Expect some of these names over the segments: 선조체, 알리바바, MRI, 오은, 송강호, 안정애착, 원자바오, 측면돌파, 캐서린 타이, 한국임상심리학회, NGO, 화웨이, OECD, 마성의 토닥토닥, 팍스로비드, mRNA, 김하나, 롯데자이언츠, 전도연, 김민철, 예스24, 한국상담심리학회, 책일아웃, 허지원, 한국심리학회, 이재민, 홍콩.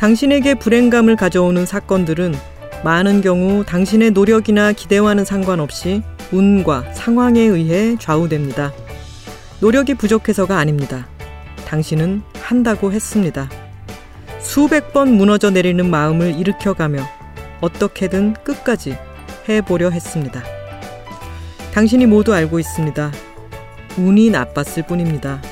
당신에게 불행감을 가져오는 사건들은 많은 경우 당신의 노력이나 기대와는 상관없이 운과 상황에 의해 좌우됩니다. 노력이 부족해서가 아닙니다. 당신은 한다고 했습니다. 수백 번 무너져 내리는 마음을 일으켜가며 어떻게든 끝까지 해보려 했습니다. 당신이 모두 알고 있습니다. 운이 나빴을 뿐입니다.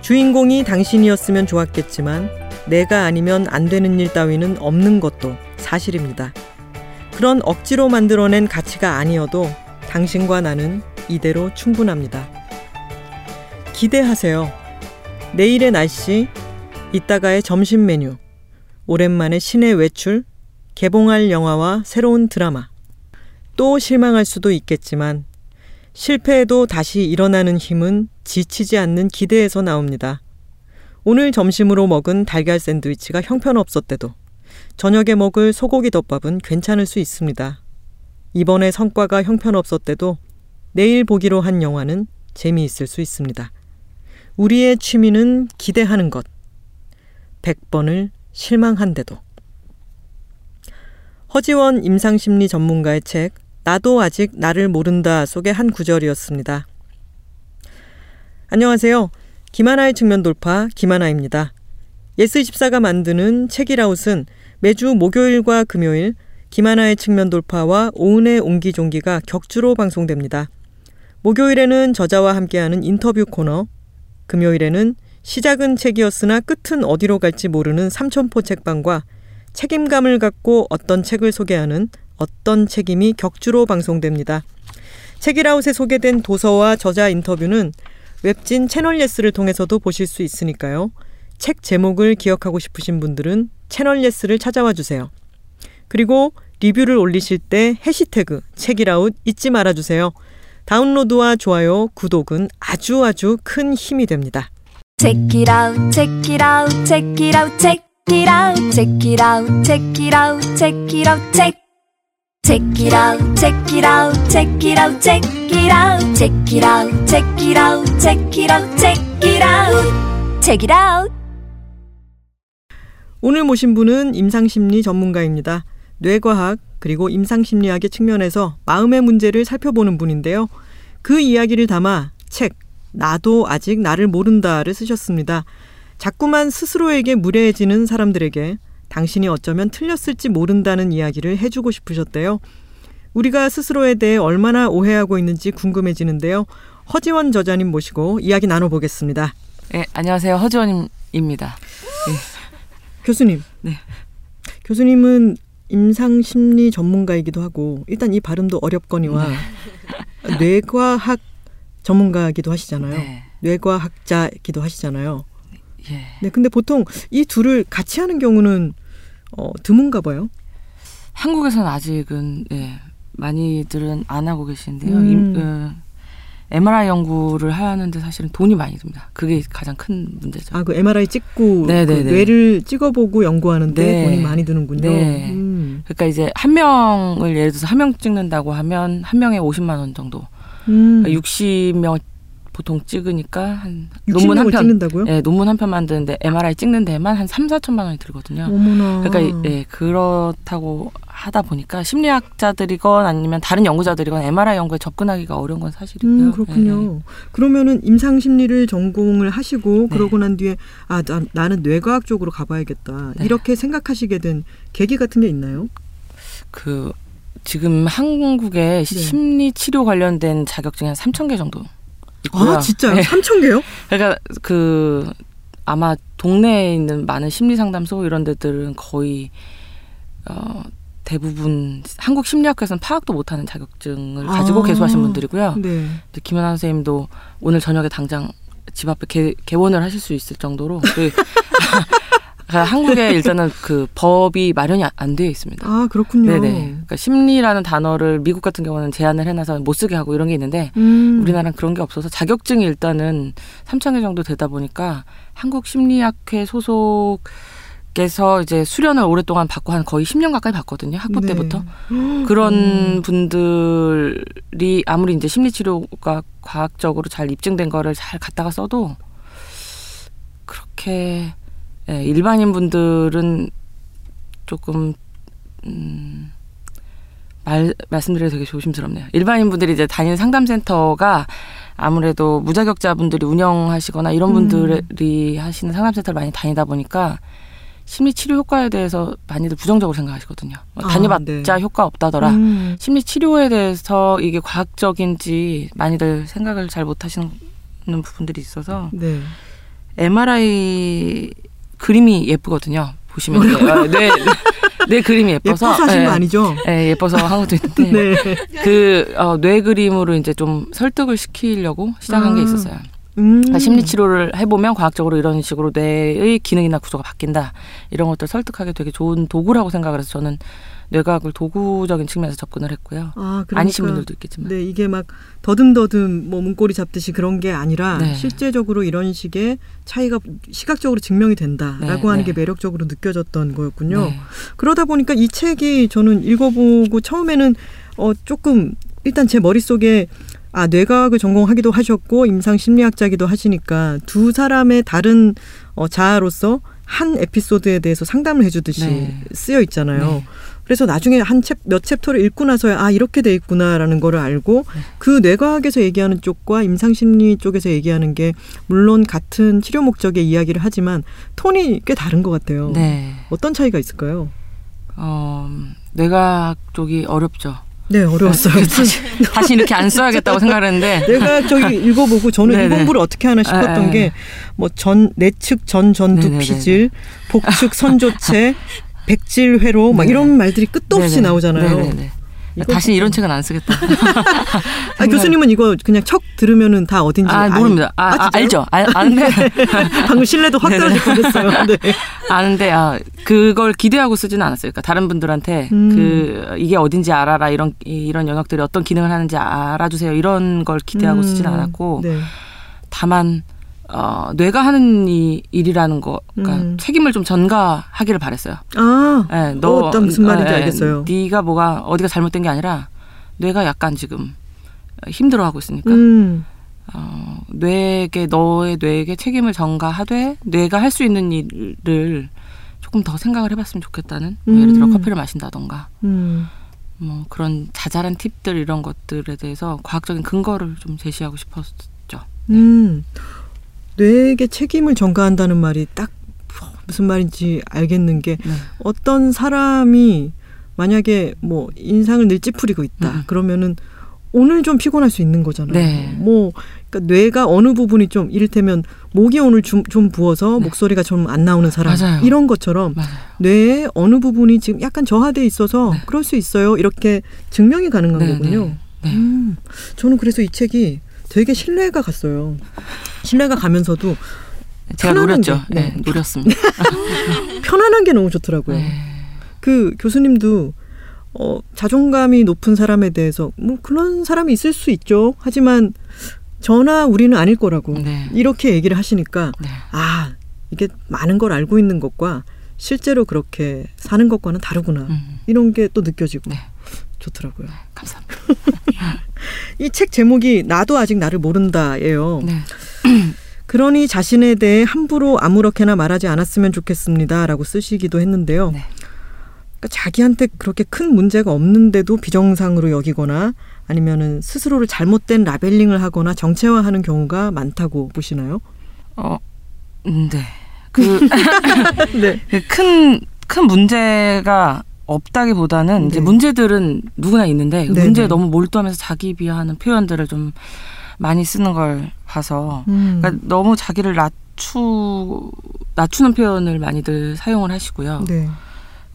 주인공이 당신이었으면 좋았겠지만 내가 아니면 안 되는 일 따위는 없는 것도 사실입니다. 그런 억지로 만들어낸 가치가 아니어도 당신과 나는 이대로 충분합니다. 기대하세요. 내일의 날씨, 이따가의 점심 메뉴, 오랜만에 시내 외출, 개봉할 영화와 새로운 드라마. 또 실망할 수도 있겠지만 실패해도 다시 일어나는 힘은 지치지 않는 기대에서 나옵니다. 오늘 점심으로 먹은 달걀 샌드위치가 형편없었대도 저녁에 먹을 소고기 덮밥은 괜찮을 수 있습니다. 이번에 성과가 형편없었대도 내일 보기로 한 영화는 재미있을 수 있습니다. 우리의 취미는 기대하는 것. 100번을 실망한대도. 허지원 임상심리 전문가의 책 나도 아직 나를 모른다 속의 한 구절이었습니다. 안녕하세요. 김하나의 측면 돌파 김하나입니다. 예스24가 만드는 책일아웃은 매주 목요일과 금요일 김하나의 측면 돌파와 오은의 옹기종기가 격주로 방송됩니다. 목요일에는 저자와 함께하는 인터뷰 코너, 금요일에는 시작은 책이었으나 끝은 어디로 갈지 모르는 삼천포 책방과 책임감을 갖고 어떤 책을 소개하는 어떤 책임이 격주로 방송됩니다. 책일아웃에 소개된 도서와 저자 인터뷰는 웹진 채널 예스를 통해서도 보실 수 있으니까요. 책 제목을 기억하고 싶으신 분들은 채널 예스를 찾아와 주세요. 그리고 리뷰를 올리실 때 해시태그 책일아웃 잊지 말아주세요. 다운로드와 좋아요, 구독은 아주 큰 힘이 됩니다. 책일아웃, 책일아웃, 책일아웃, 책. Check it out, check it out, check it out, check it out, check. Check it out, check it out, check it out, check it out, check it out, check it out, check it out, check it out, check it out. 오늘 모신 분은 임상심리 전문가입니다. 뇌과학 그리고 임상심리학의 측면에서 마음의 문제를 살펴보는 분인데요. 그 이야기를 담아 책 나도 아직 나를 모른다를 쓰셨습니다. 자꾸만 스스로에게 무례해지는 사람들에게 당신이 어쩌면 틀렸을지 모른다는 이야기를 해주고 싶으셨대요. 우리가 스스로에 대해 얼마나 오해하고 있는지 궁금해지는데요. 허지원 저자님 모시고 이야기 나눠보겠습니다. 네, 안녕하세요. 허지원입니다. 네. 교수님. 네. 교수님은 임상심리 전문가이기도 하고 일단 이 발음도 어렵거니와 네. 뇌과학 전문가이기도 하시잖아요. 네. 뇌과학자이기도 하시잖아요. 예. 네, 근데 보통 이 둘을 같이 하는 경우는 드문가 봐요. 한국에서는 아직은 예, 많이들은 안 하고 계신데요. MRI 연구를 하는데 사실은 돈이 많이 듭니다. 그게 가장 큰 문제죠. 아, 그 MRI 찍고 그 뇌를 찍어보고 연구하는데 네. 돈이 많이 드는군요. 네. 그러니까 이제 한 명을 예를 들어서 한 명 찍는다고 하면 한 명에 50만 원 정도. 그러니까 60명 보통 찍으니까 한 논문 한 편 찍는다고요? 예, 논문 한 편 만드는데 MRI 찍는 데만 한 3,4천만 원이 들거든요. 어머나. 그러니까 예, 그렇다고 하다 보니까 심리학자들이건 아니면 다른 연구자들이건 MRI 연구에 접근하기가 어려운 건 사실이고요. 그렇군요. 예. 그러면은 임상 심리를 전공을 하시고 네. 그러고 난 뒤에 아, 나는 뇌과학 쪽으로 가봐야겠다 네. 이렇게 생각하시게 된 계기 같은 게 있나요? 그 지금 한국에 네. 심리 치료 관련된 자격증이 한 3,000개 정도. 있고요. 아 진짜요? 네. 3,000개요? 그러니까 그 아마 동네에 있는 많은 심리상담소 이런 데들은 거의 대부분 한국심리학회에서는 파악도 못하는 자격증을 가지고 개소하신 분들이고요. 네. 김하나 선생님도 오늘 저녁에 당장 집 앞에 개원을 하실 수 있을 정도로 그러니까 한국에 일단은 그 법이 마련이 안 되어 있습니다. 아 그렇군요. 네네. 그러니까 심리라는 단어를 미국 같은 경우는 제한을 해놔서 못 쓰게 하고 이런 게 있는데 우리나라는 그런 게 없어서 자격증이 일단은 3,000개 정도 되다 보니까 한국심리학회 소속에서 이제 수련을 오랫동안 받고 한 거의 10년 가까이 받거든요. 학부 네. 때부터 그런 분들이 아무리 이제 심리치료가 과학적으로 잘 입증된 거를 잘 갖다가 써도 그렇게. 네, 일반인 분들은 조금 말씀드리기 되게 조심스럽네요. 일반인분들이 이제 다니는 상담센터가 아무래도 무자격자분들이 운영하시거나 이런 분들이 하시는 상담센터를 많이 다니다 보니까 심리치료 효과에 대해서 많이들 부정적으로 생각하시거든요. 다녀봤자 네. 효과 없다더라. 심리치료에 대해서 이게 과학적인지 많이들 생각을 잘 못하시는 부분들이 있어서 네. MRI 그림이 예쁘거든요. 보시면 뇌 그림이 예뻐서 예뻐서 하신 거 아니죠? 네, 예뻐서 한 것도 있는데 네. 그 뇌 그림으로 이제 좀 설득을 시키려고 시작한 게 있었어요. 그러니까 심리치료를 해보면 과학적으로 이런 식으로 뇌의 기능이나 구조가 바뀐다. 이런 것들 설득하기 되게 좋은 도구라고 생각을 해서 저는 뇌과학을 도구적인 측면에서 접근을 했고요. 그러니까, 아니신 분들도 있겠지만. 네, 이게 막 더듬더듬 뭐 문고리 잡듯이 그런 게 아니라 네. 실제적으로 이런 식의 차이가 시각적으로 증명이 된다라고 네, 하는 네. 게 매력적으로 느껴졌던 거였군요. 네. 그러다 보니까 이 책이 저는 읽어보고 처음에는 조금 일단 제 머릿속에 뇌과학을 전공하기도 하셨고 임상심리학자기도 하시니까 두 사람의 다른 자아로서 한 에피소드에 대해서 상담을 해주듯이 네. 쓰여 있잖아요. 네. 그래서 나중에 몇 챕터를 읽고 나서야 이렇게 돼 있구나라는 거를 알고 네. 그 뇌과학에서 얘기하는 쪽과 임상심리 쪽에서 얘기하는 게 물론 같은 치료 목적의 이야기를 하지만 톤이 꽤 다른 것 같아요. 네. 어떤 차이가 있을까요? 뇌과학 쪽이 어렵죠. 네, 어려웠어요. 다시 이렇게 안 써야겠다고 생각했는데 내가 저기 읽어보고 저는 이 공부를 어떻게 하나 싶었던 게 뭐 내측 전전두 피질, 복측 선조체, 백질회로 막 이런 말들이 끝도 없이 나오잖아요. 네네네. 다시 이런 책은 안 쓰겠다. 교수님은 이거 그냥 척 들으면은 다 어딘지 모릅니다. 알죠. 아는데 방금 신뢰도 확 떨어질 뻔했어요. 네. 아는데 그걸 기대하고 쓰지는 않았어요. 그러니까 다른 분들한테 이게 어딘지 알아라 이런 영역들이 어떤 기능을 하는지 알아주세요 이런 걸 기대하고 쓰지는 않았고 네. 다만 뇌가 하는 일이라는 거, 그러니까 책임을 좀 전가하기를 바랬어요. 네, 어떤 무슨 말인지 알겠어요. 네가 어디가 잘못된 게 아니라 뇌가 약간 지금 힘들어하고 있으니까 너의 뇌에게 책임을 전가하되 뇌가 할 수 있는 일을 조금 더 생각을 해봤으면 좋겠다는 뭐 예를 들어 커피를 마신다던가 뭐 그런 자잘한 팁들 이런 것들에 대해서 과학적인 근거를 좀 제시하고 싶었죠. 네. 뇌에게 책임을 전가한다는 말이 딱 무슨 말인지 알겠는 게 네. 어떤 사람이 만약에 뭐 인상을 늘찌푸리고 있다. 그러면은 오늘 좀 피곤할 수 있는 거잖아요. 네. 뭐 그러니까 뇌가 어느 부분이 좀 이를테면 목이 오늘 좀 부어서 네. 목소리가 좀 안 나오는 사람 맞아요. 이런 것처럼 맞아요. 뇌의 어느 부분이 지금 약간 저하돼 있어서 네. 그럴 수 있어요. 이렇게 증명이 가능한 네, 거군요. 네. 저는 그래서 이 책이 되게 신뢰가 갔어요. 신뢰가 가면서도 제가 노렸죠. 게, 네, 노렸습니다. 편안한 게 너무 좋더라고요. 네. 그 교수님도 자존감이 높은 사람에 대해서 뭐 그런 사람이 있을 수 있죠. 하지만 저나 우리는 아닐 거라고 네. 이렇게 얘기를 하시니까 네. 이게 많은 걸 알고 있는 것과 실제로 그렇게 사는 것과는 다르구나. 이런 게 또 느껴지고. 네. 좋더라고요. 감사합니다. 이 책 제목이 나도 아직 나를 모른다예요. 네. 그러니 자신에 대해 함부로 아무렇게나 말하지 않았으면 좋겠습니다라고 쓰시기도 했는데요. 네. 그러니까 자기한테 그렇게 큰 문제가 없는데도 비정상으로 여기거나 아니면은 스스로를 잘못된 라벨링을 하거나 정체화하는 경우가 많다고 보시나요? 네. 네. 큰 문제가 없다기보다는 네. 이제 문제들은 누구나 있는데 그 문제에 너무 몰두하면서 자기 비하하는 표현들을 좀 많이 쓰는 걸 봐서 그러니까 너무 자기를 낮추는 표현을 많이들 사용을 하시고요. 네.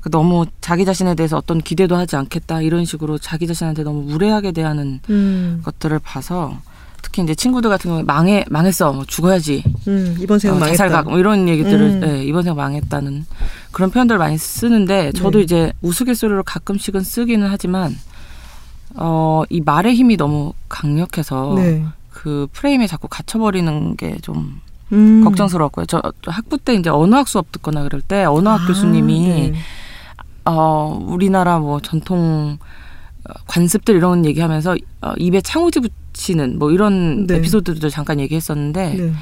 그러니까 너무 자기 자신에 대해서 어떤 기대도 하지 않겠다 이런 식으로 자기 자신한테 너무 무례하게 대하는 것들을 봐서 특히 이제 친구들 같은 경우에 망했어, 뭐 죽어야지. 이번 생은 망했다. 자살각, 뭐 이런 얘기들을 네, 이번 생 망했다는 그런 표현들을 많이 쓰는데 저도 네. 이제 우스갯소리로 가끔씩은 쓰기는 하지만 이 말의 힘이 너무 강력해서 네. 그 프레임에 자꾸 갇혀버리는 게 좀 걱정스러웠고요. 저 학부 때 이제 언어학 수업 듣거나 그럴 때 언어학 교수님이 네. 우리나라 뭐 전통 관습들 이런 얘기하면서 입에 창호지 붙이는 뭐 이런 네. 에피소드도 잠깐 얘기했었는데 네.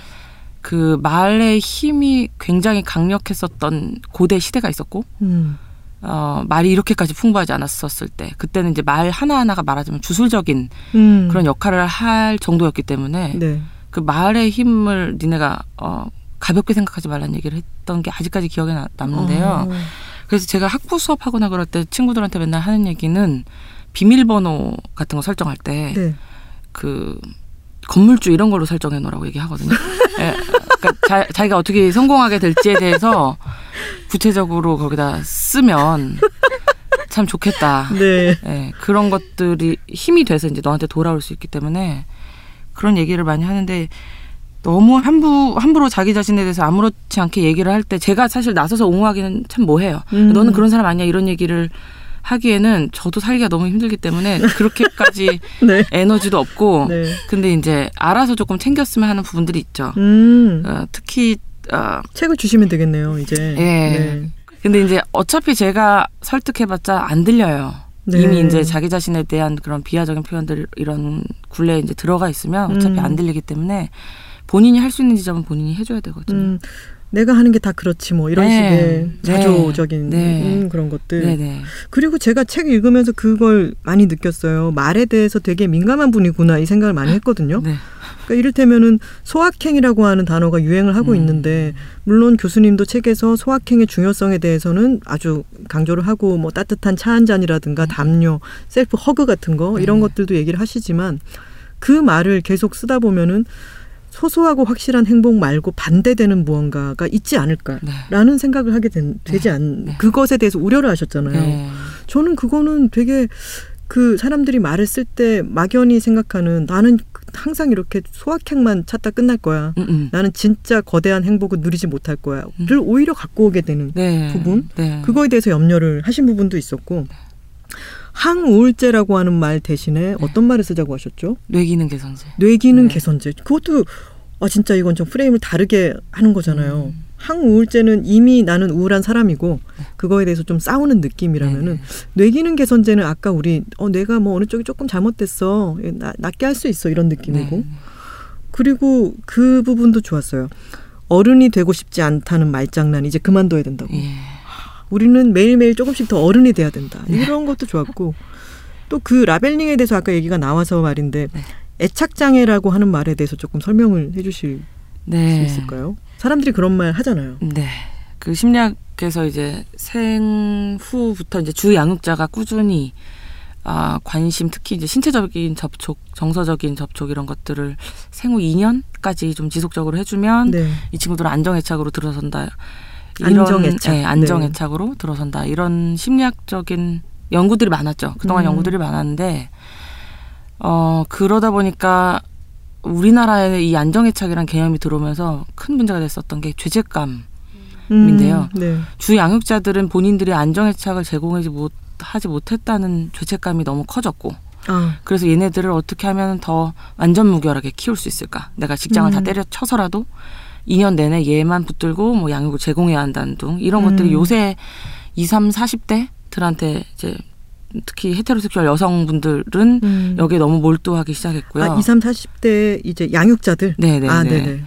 그 말의 힘이 굉장히 강력했었던 고대 시대가 있었고 말이 이렇게까지 풍부하지 않았었을 때, 그때는 이제 말 하나하나가 말하자면 주술적인 그런 역할을 할 정도였기 때문에 네. 그 말의 힘을 니네가 가볍게 생각하지 말라는 얘기를 했던 게 아직까지 기억에 남는데요. 그래서 제가 학부 수업하거나 그럴 때 친구들한테 맨날 하는 얘기는 비밀번호 같은 거 설정할 때 그 건물주 이런 걸로 설정해 놓으라고 얘기하거든요. 네, 그러니까 자기가 어떻게 성공하게 될지에 대해서 구체적으로 거기다 쓰면 참 좋겠다. 네. 네, 그런 것들이 힘이 돼서 이제 너한테 돌아올 수 있기 때문에 그런 얘기를 많이 하는데, 너무 함부로 자기 자신에 대해서 아무렇지 않게 얘기를 할 때 제가 사실 나서서 옹호하기는 참 뭐해요. 너는 그런 사람 아니야 이런 얘기를 하기에는 저도 살기가 너무 힘들기 때문에 그렇게까지 네. 에너지도 없고 네. 근데 이제 알아서 조금 챙겼으면 하는 부분들이 있죠. 특히 책을 주시면 되겠네요 이제. 예. 네. 근데 이제 어차피 제가 설득해봤자 안 들려요. 네. 이미 이제 자기 자신에 대한 그런 비하적인 표현들 이런 굴레에 이제 들어가 있으면 어차피 안 들리기 때문에 본인이 할 수 있는 지점은 본인이 해줘야 되거든요. 내가 하는 게 다 그렇지 뭐 이런 네. 식의 자조적인 네. 그런 것들. 네네. 그리고 제가 책 읽으면서 그걸 많이 느꼈어요. 말에 대해서 되게 민감한 분이구나 이 생각을 많이 했거든요. 네. 그러니까 이를테면은 소확행이라고 하는 단어가 유행을 하고 있는데, 물론 교수님도 책에서 소확행의 중요성에 대해서는 아주 강조를 하고 뭐 따뜻한 차 한 잔이라든가 담요, 셀프 허그 같은 거 이런 것들도 얘기를 하시지만, 그 말을 계속 쓰다 보면은 소소하고 확실한 행복 말고 반대되는 무언가가 있지 않을까라는 네. 생각을 하게 되지 않 네. 그것에 대해서 우려를 하셨잖아요. 네. 저는 그거는 되게 그 사람들이 말을 쓸 때 막연히 생각하는, 나는 항상 이렇게 소확행만 찾다 끝날 거야. 나는 진짜 거대한 행복을 누리지 못할 거야를 오히려 갖고 오게 되는 네. 부분. 네. 그거에 대해서 염려를 하신 부분도 있었고. 항우울제라고 하는 말 대신에 네. 어떤 말을 쓰자고 하셨죠? 뇌기능 개선제. 뇌기능 네. 개선제. 그것도 진짜 이건 좀 프레임을 다르게 하는 거잖아요. 항우울제는 이미 나는 우울한 사람이고 그거에 대해서 좀 싸우는 느낌이라면은, 뇌기능 개선제는 아까 우리 내가 뭐 어느 쪽이 조금 잘못됐어. 낫게 할 수 있어. 이런 느낌이고. 네. 그리고 그 부분도 좋았어요. 어른이 되고 싶지 않다는 말장난 이제 그만둬야 된다고. 예. 우리는 매일매일 조금씩 더 어른이 돼야 된다. 이런 것도 좋았고, 또 그 라벨링에 대해서 아까 얘기가 나와서 말인데 애착장애라고 하는 말에 대해서 조금 설명을 해주실 네. 수 있을까요? 사람들이 그런 말 하잖아요. 네. 그 심리학에서 이제 생후부터 이제 주 양육자가 꾸준히 관심, 특히 이제 신체적인 접촉, 정서적인 접촉 이런 것들을 생후 2년까지 좀 지속적으로 해주면 네. 이 친구들은 안정애착으로 들어선다. 안정애착. 네, 안정애착으로 네. 들어선다. 이런 심리학적인 연구들이 많았죠. 그동안 연구들이 많았는데, 그러다 보니까 우리나라에 이 안정애착이란 개념이 들어오면서 큰 문제가 됐었던 게 죄책감인데요. 네. 주 양육자들은 본인들이 안정애착을 제공하지 못했다는 죄책감이 너무 커졌고, 그래서 얘네들을 어떻게 하면 더 완전무결하게 키울 수 있을까. 내가 직장을 다 때려쳐서라도 2년 내내 얘만 붙들고 뭐 양육을 제공해야 한다는 등 이런 것들이 요새 20, 30, 40대들한테 이제 특히 헤테로섹슈얼 여성분들은 여기에 너무 몰두하기 시작했고요. 20, 30, 40대 이제 양육자들? 네네네. 네네.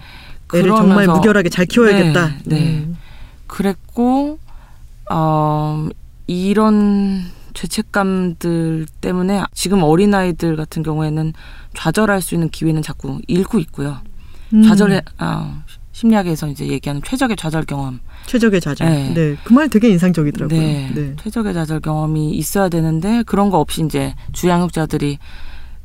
애를 정말 무결하게 잘 키워야겠다. 네. 그랬고 이런 죄책감들 때문에 지금 어린아이들 같은 경우에는 좌절할 수 있는 기회는 자꾸 잃고 있고요. 좌절에 심리학에서 이제 얘기하는 최적의 좌절 경험. 최적의 좌절. 네. 네. 그 말 되게 인상적이더라고요. 네. 네. 최적의 좌절 경험이 있어야 되는데, 그런 거 없이 이제 주양육자들이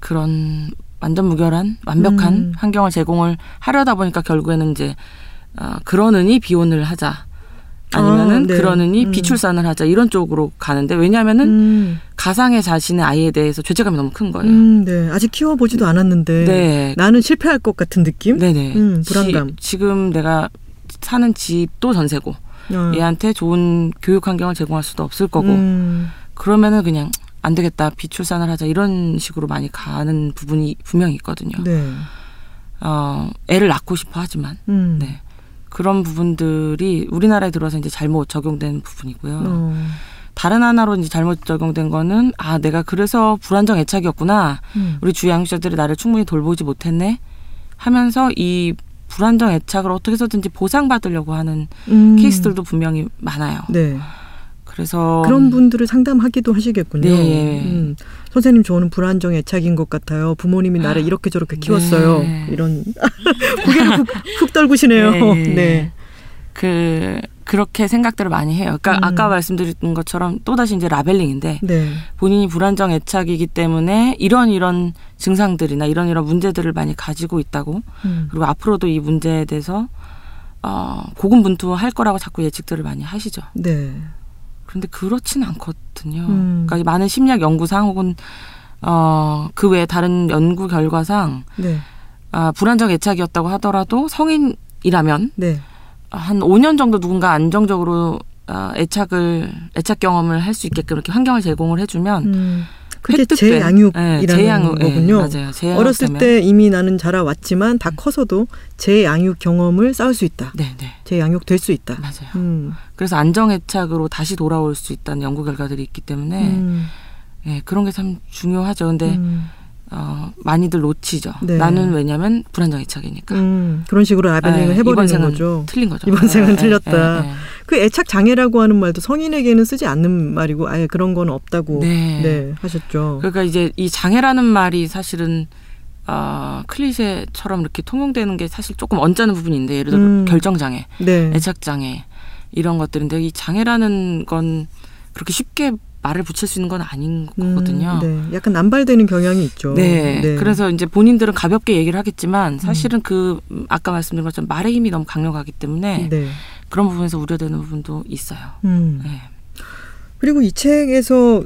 그런 완전 무결한, 완벽한 환경을 제공을 하려다 보니까 결국에는 이제, 그러느니 비혼을 하자. 아니면은 네. 그러느니 비출산을 하자. 이런 쪽으로 가는데, 왜냐하면은 가상의 자신의 아이에 대해서 죄책감이 너무 큰 거예요. 네. 아직 키워보지도 않았는데 네. 나는 실패할 것 같은 느낌? 네네. 불안감. 지금 내가 사는 집도 전세고 얘한테 좋은 교육 환경을 제공할 수도 없을 거고 그러면은 그냥 안 되겠다. 비출산을 하자. 이런 식으로 많이 가는 부분이 분명히 있거든요. 네. 애를 낳고 싶어 하지만 네. 그런 부분들이 우리나라에 들어와서 이제 잘못 적용된 부분이고요. 다른 하나로 이제 잘못 적용된 거는 내가 그래서 불안정 애착이었구나. 우리 주양육자들이 나를 충분히 돌보지 못했네. 하면서 이 불안정 애착을 어떻게 해서든지 보상받으려고 하는 케이스들도 분명히 많아요. 네. 그래서 그런 분들을 상담하기도 하시겠군요. 네. 선생님 저는 불안정 애착인 것 같아요. 부모님이 나를 이렇게 저렇게 키웠어요. 네. 이런 고개를 훅 떨구시네요. 네. 네. 그렇게 생각들을 많이 해요. 그러니까 아까 말씀드린 것처럼 또다시 이제 라벨링인데 네. 본인이 불안정 애착이기 때문에 이런 증상들이나 이런 문제들을 많이 가지고 있다고 그리고 앞으로도 이 문제에 대해서 고군분투할 거라고 자꾸 예측들을 많이 하시죠. 네. 그런데 그렇진 않거든요. 그러니까 많은 심리학 연구상 혹은 그 외에 다른 연구 결과상 네. 불안정 애착이었다고 하더라도 성인이라면 네. 한 5년 정도 누군가 안정적으로 애착 경험을 할 수 있게끔 이렇게 환경을 제공을 해주면 그게 재양육이라는 거군요. 네, 맞아요. 재양육 어렸을 때문에. 때 이미 나는 자라왔지만 다 커서도 재양육 경험을 쌓을 수 있다. 네, 네. 재양육 될 수 있다. 맞아요. 그래서 안정애착으로 다시 돌아올 수 있다는 연구 결과들이 있기 때문에 네, 그런 게 참 중요하죠. 근데 많이들 놓치죠. 네. 나는 왜냐면 불안정 애착이니까. 그런 식으로 라벨링을 네, 해버리는 이번 생은 거죠. 틀린 거죠. 이번 생은 틀렸다. 네. 그 애착 장애라고 하는 말도 성인에게는 쓰지 않는 말이고 아예 그런 건 없다고 네. 네, 하셨죠. 그러니까 이제 이 장애라는 말이 사실은 클리셰처럼 이렇게 통용되는 게 사실 조금 언짢은 부분인데 예를 들어 결정장애, 네. 애착장애 이런 것들인데 이 장애라는 건 그렇게 쉽게 말을 붙일 수 있는 건 아닌 거거든요. 네. 약간 남발되는 경향이 있죠. 네. 네. 그래서 이제 본인들은 가볍게 얘기를 하겠지만 사실은 그 아까 말씀드린 것처럼 말의 힘이 너무 강력하기 때문에 네. 그런 부분에서 우려되는 부분도 있어요. 네. 그리고 이 책에서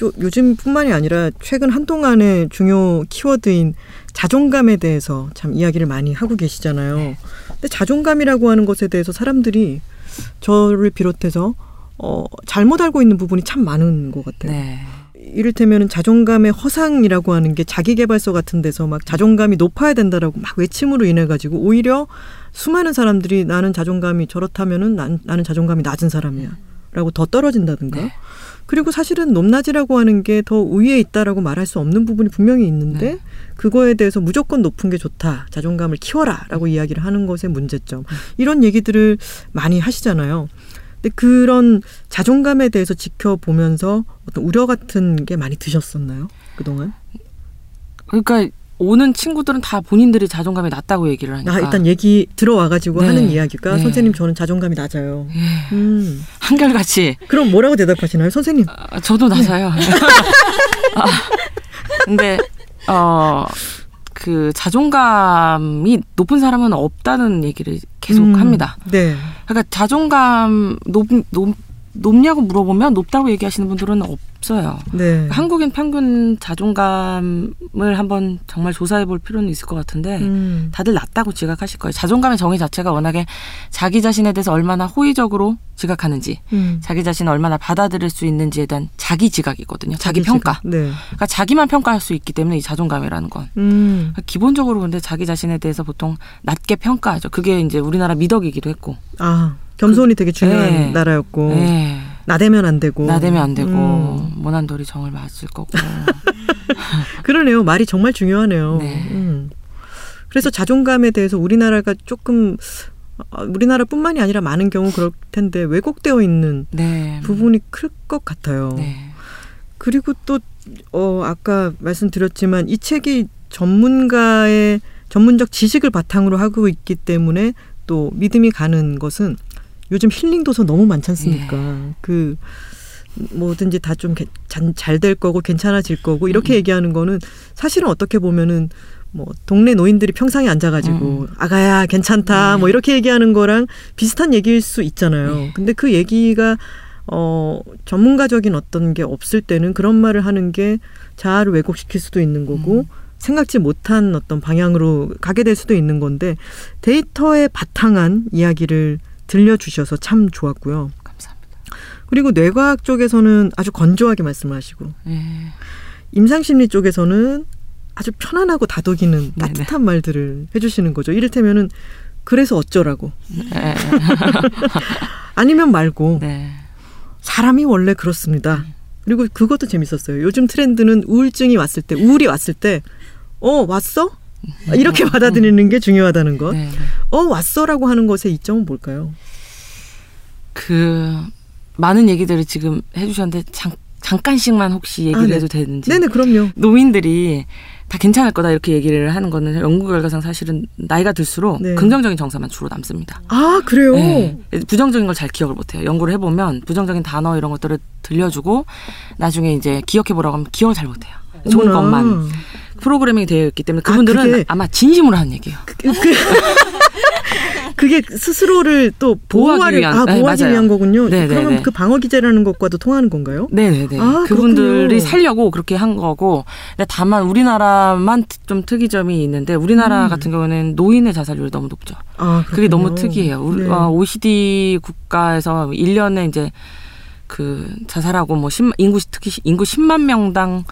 요즘뿐만이 아니라 최근 한동안의 중요 키워드인 자존감에 대해서 참 이야기를 많이 하고 계시잖아요. 네. 근데 자존감이라고 하는 것에 대해서 사람들이 저를 비롯해서 잘못 알고 있는 부분이 참 많은 것 같아요. 네. 이를테면 자존감의 허상이라고 하는 게 자기계발서 같은 데서 막 자존감이 높아야 된다라고 막 외침으로 인해 가지고 오히려 수많은 사람들이 나는 자존감이 저렇다면은 나는 자존감이 낮은 사람이야 라고 더 떨어진다든가 네. 그리고 사실은 높낮이라고 하는 게 더 위에 있다라고 말할 수 없는 부분이 분명히 있는데 네. 그거에 대해서 무조건 높은 게 좋다. 자존감을 키워라 라고 이야기를 하는 것의 문제점. 이런 얘기들을 많이 하시잖아요. 근데 그런 자존감에 대해서 지켜보면서 어떤 우려 같은 게 많이 드셨었나요? 그동안? 그러니까 오는 친구들은 다 본인들이 자존감이 낮다고 얘기를 하니까. 일단 얘기 들어와가지고 네. 하는 이야기가 네. 선생님 저는 자존감이 낮아요. 네. 한결같이. 그럼 뭐라고 대답하시나요? 선생님. 저도 낮아요. 네. 근데 그 자존감이 높은 사람은 없다는 얘기를 계속 합니다. 네. 그러니까 자존감 높냐고 물어보면 높다고 얘기하시는 분들은 없어요. 네. 한국인 평균 자존감을 한번 정말 조사해 볼 필요는 있을 것 같은데 다들 낮다고 지각하실 거예요. 자존감의 정의 자체가 워낙에 자기 자신에 대해서 얼마나 호의적으로 지각하는지 자기 자신을 얼마나 받아들일 수 있는지에 대한 자기 지각이거든요. 자기 평가. 네. 그러니까 자기만 평가할 수 있기 때문에 이 자존감이라는 건 그러니까 기본적으로 근데 자기 자신에 대해서 보통 낮게 평가하죠. 그게 이제 우리나라 미덕이기도 했고. 겸손이 되게 중요한 네. 나라였고 네. 나대면 안 되고 모난돌이 정을 맞을 거고. 그러네요. 말이 정말 중요하네요. 네. 그래서 자존감에 대해서 우리나라가 조금 우리나라뿐만이 아니라 많은 경우 그럴 텐데 왜곡되어 있는 네. 부분이 클 것 같아요. 네. 그리고 또 아까 말씀드렸지만 이 책이 전문가의 전문적 지식을 바탕으로 하고 있기 때문에 또 믿음이 가는 것은 요즘 힐링 도서 너무 많지 않습니까? 예. 그 뭐든지 다 좀 잘 될 거고 괜찮아질 거고 이렇게 얘기하는 거는 사실은 어떻게 보면은 뭐 동네 노인들이 평상에 앉아가지고 아가야 괜찮다 네. 뭐 이렇게 얘기하는 거랑 비슷한 얘기일 수 있잖아요. 네. 근데 그 얘기가 전문가적인 어떤 게 없을 때는 그런 말을 하는 게 자아를 왜곡시킬 수도 있는 거고 생각지 못한 어떤 방향으로 가게 될 수도 있는 건데 데이터에 바탕한 이야기를 들려주셔서 참 좋았고요. 감사합니다. 그리고 뇌과학 쪽에서는 아주 건조하게 말씀을 하시고 임상심리 쪽에서는 아주 편안하고 다독이는 따뜻한 네네. 말들을 해주시는 거죠. 이를테면은 그래서 어쩌라고 네. 아니면 말고 네. 사람이 원래 그렇습니다. 그리고 그것도 재밌었어요. 요즘 트렌드는 우울이 왔을 때 왔어? 이렇게 받아들이는 게 중요하다는 것. 네. 왔어라고 하는 것의 이점은 뭘까요? 많은 얘기들을 지금 해주셨는데 잠깐씩만 혹시 얘기를 네. 해도 되는지. 네네, 그럼요. 노인들이 다 괜찮을 거다 이렇게 얘기를 하는 거는 연구 결과상 사실은 나이가 들수록 네. 긍정적인 정서만 주로 남습니다. 아, 그래요? 네. 부정적인 걸 잘 기억을 못해요. 연구를 해보면 부정적인 단어 이런 것들을 들려주고 나중에 이제 기억해보라고 하면 기억을 잘 못해요. 좋은 것만. 프로그래밍이 되어 있기 때문에 그분들은 그게... 아마 진심으로 하는 얘기예요. 그게 스스로를 또 보호하기 위한, 보호하기 네, 위한 거군요. 네네네. 그러면 그 방어 기제라는 것과도 통하는 건가요? 네네네. 아, 그분들이 살려고 그렇게 한 거고. 근데 다만 우리나라만 좀 특이점이 있는데 우리나라 같은 경우는 노인의 자살률이 너무 높죠. 아, 그게 너무 특이해요. 네. OECD 국가에서 1년에 이제 그 자살하고 뭐 특히 인구 10만 명당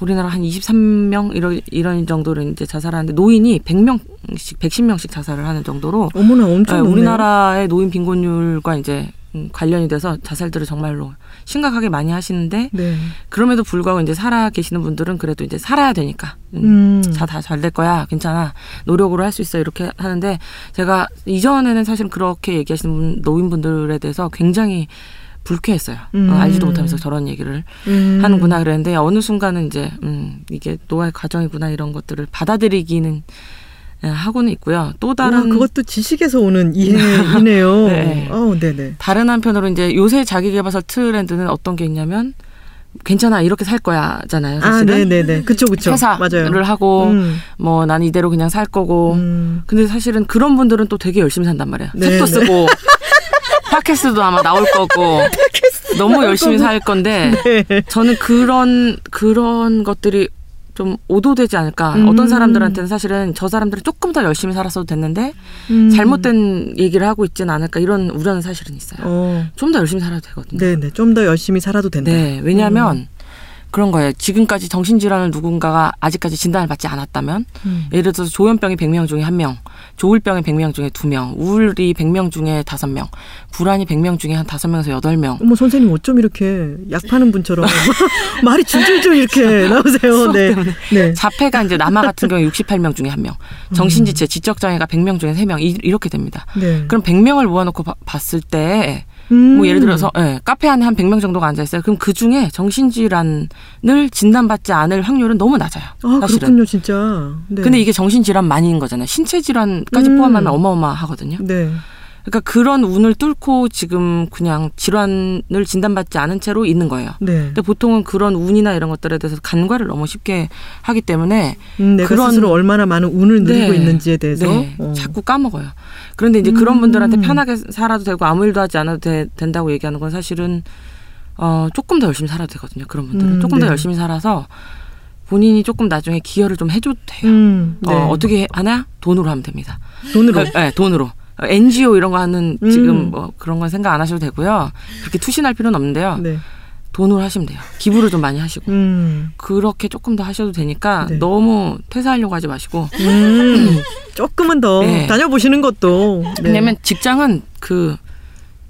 우리나라 한 23명 이런 정도로 이제 자살하는데 노인이 100명씩 110명씩 자살을 하는 정도로 어머나 엄청 높네요. 우리나라의 노인 빈곤율과 이제 관련이 돼서 자살들을 정말로 심각하게 많이 하시는데 네. 그럼에도 불구하고 이제 살아 계시는 분들은 그래도 이제 살아야 되니까 다 잘 될 거야 괜찮아 노력으로 할 수 있어 이렇게 하는데 제가 이전에는 사실 그렇게 얘기하시는 노인분들에 대해서 굉장히 불쾌했어요. 알지도 못하면서 저런 얘기를 하는구나 그랬는데 어느 순간은 이제 이게 노화의 과정이구나 이런 것들을 받아들이기는 하고는 있고요. 또 다른 그것도 지식에서 오는 이해이네요. 네. 네네. 다른 한편으로 이제 요새 자기계발서 트렌드는 어떤 게 있냐면 괜찮아 이렇게 살 거야잖아요. 사실은. 아, 네네네. 그쵸. 회사를 맞아요. 하고 뭐 난 이대로 그냥 살 거고. 근데 사실은 그런 분들은 또 되게 열심히 산단 말이에요. 책도 쓰고. 팟캐스트도 아마 나올 거고 너무 열심히 살 건데 네. 저는 그런 것들이 좀 오도되지 않을까. 어떤 사람들한테는 사실은 저 사람들은 조금 더 열심히 살았어도 됐는데 잘못된 얘기를 하고 있지는 않을까 이런 우려는 사실은 있어요. 좀 더 열심히 살아도 되거든요. 네네, 좀 더 열심히 살아도 된다. 네, 왜냐하면 그런 거예요. 지금까지 정신질환을 누군가가 아직까지 진단을 받지 않았다면 예를 들어서 조현병이 100명 중에 1명, 조울병이 100명 중에 2명, 우울이 100명 중에 5명, 불안이 100명 중에 한 5명에서 8명. 어머 선생님 어쩜 이렇게 약 파는 분처럼 말이 줄줄줄 이렇게 나오세요. 네. 네. 자폐가 이제 남아 같은 경우에 68명 중에 1명, 정신지체, 지적장애가 100명 중에 3명 이렇게 됩니다. 네. 그럼 100명을 모아놓고 봤을 때 뭐 예를 들어서 네, 카페 안에 한 100명 정도가 앉아있어요. 그럼 그중에 정신질환을 진단받지 않을 확률은 너무 낮아요. 아, 사실은. 그렇군요. 진짜. 네. 근데 이게 정신질환만인 거잖아요. 신체질환까지 포함하면 어마어마하거든요. 네. 그러니까 그런 운을 뚫고 지금 그냥 질환을 진단받지 않은 채로 있는 거예요. 네. 근데 보통은 그런 운이나 이런 것들에 대해서 간과를 너무 쉽게 하기 때문에 내가 그런 스스로 얼마나 많은 운을 누리고 있는지에 대해서 네. 자꾸 까먹어요. 그런데 이제 그런 분들한테 편하게 살아도 되고 아무 일도 하지 않아도 된다고 얘기하는 건 사실은 조금 더 열심히 살아도 되거든요. 그런 분들은 조금 더 열심히 살아서 본인이 조금 나중에 기여를 좀 해줘도 돼요. 네. 어떻게 하나? 돈으로 하면 됩니다. 돈으로? 네, 돈으로. NGO 이런 거 하는 지금 뭐 그런 건 생각 안 하셔도 되고요. 그렇게 투신할 필요는 없는데요. 네. 돈으로 하시면 돼요. 기부를 좀 많이 하시고. 그렇게 조금 더 하셔도 되니까 네. 너무 퇴사하려고 하지 마시고. 조금은 더 네. 다녀보시는 것도. 네. 왜냐면 직장은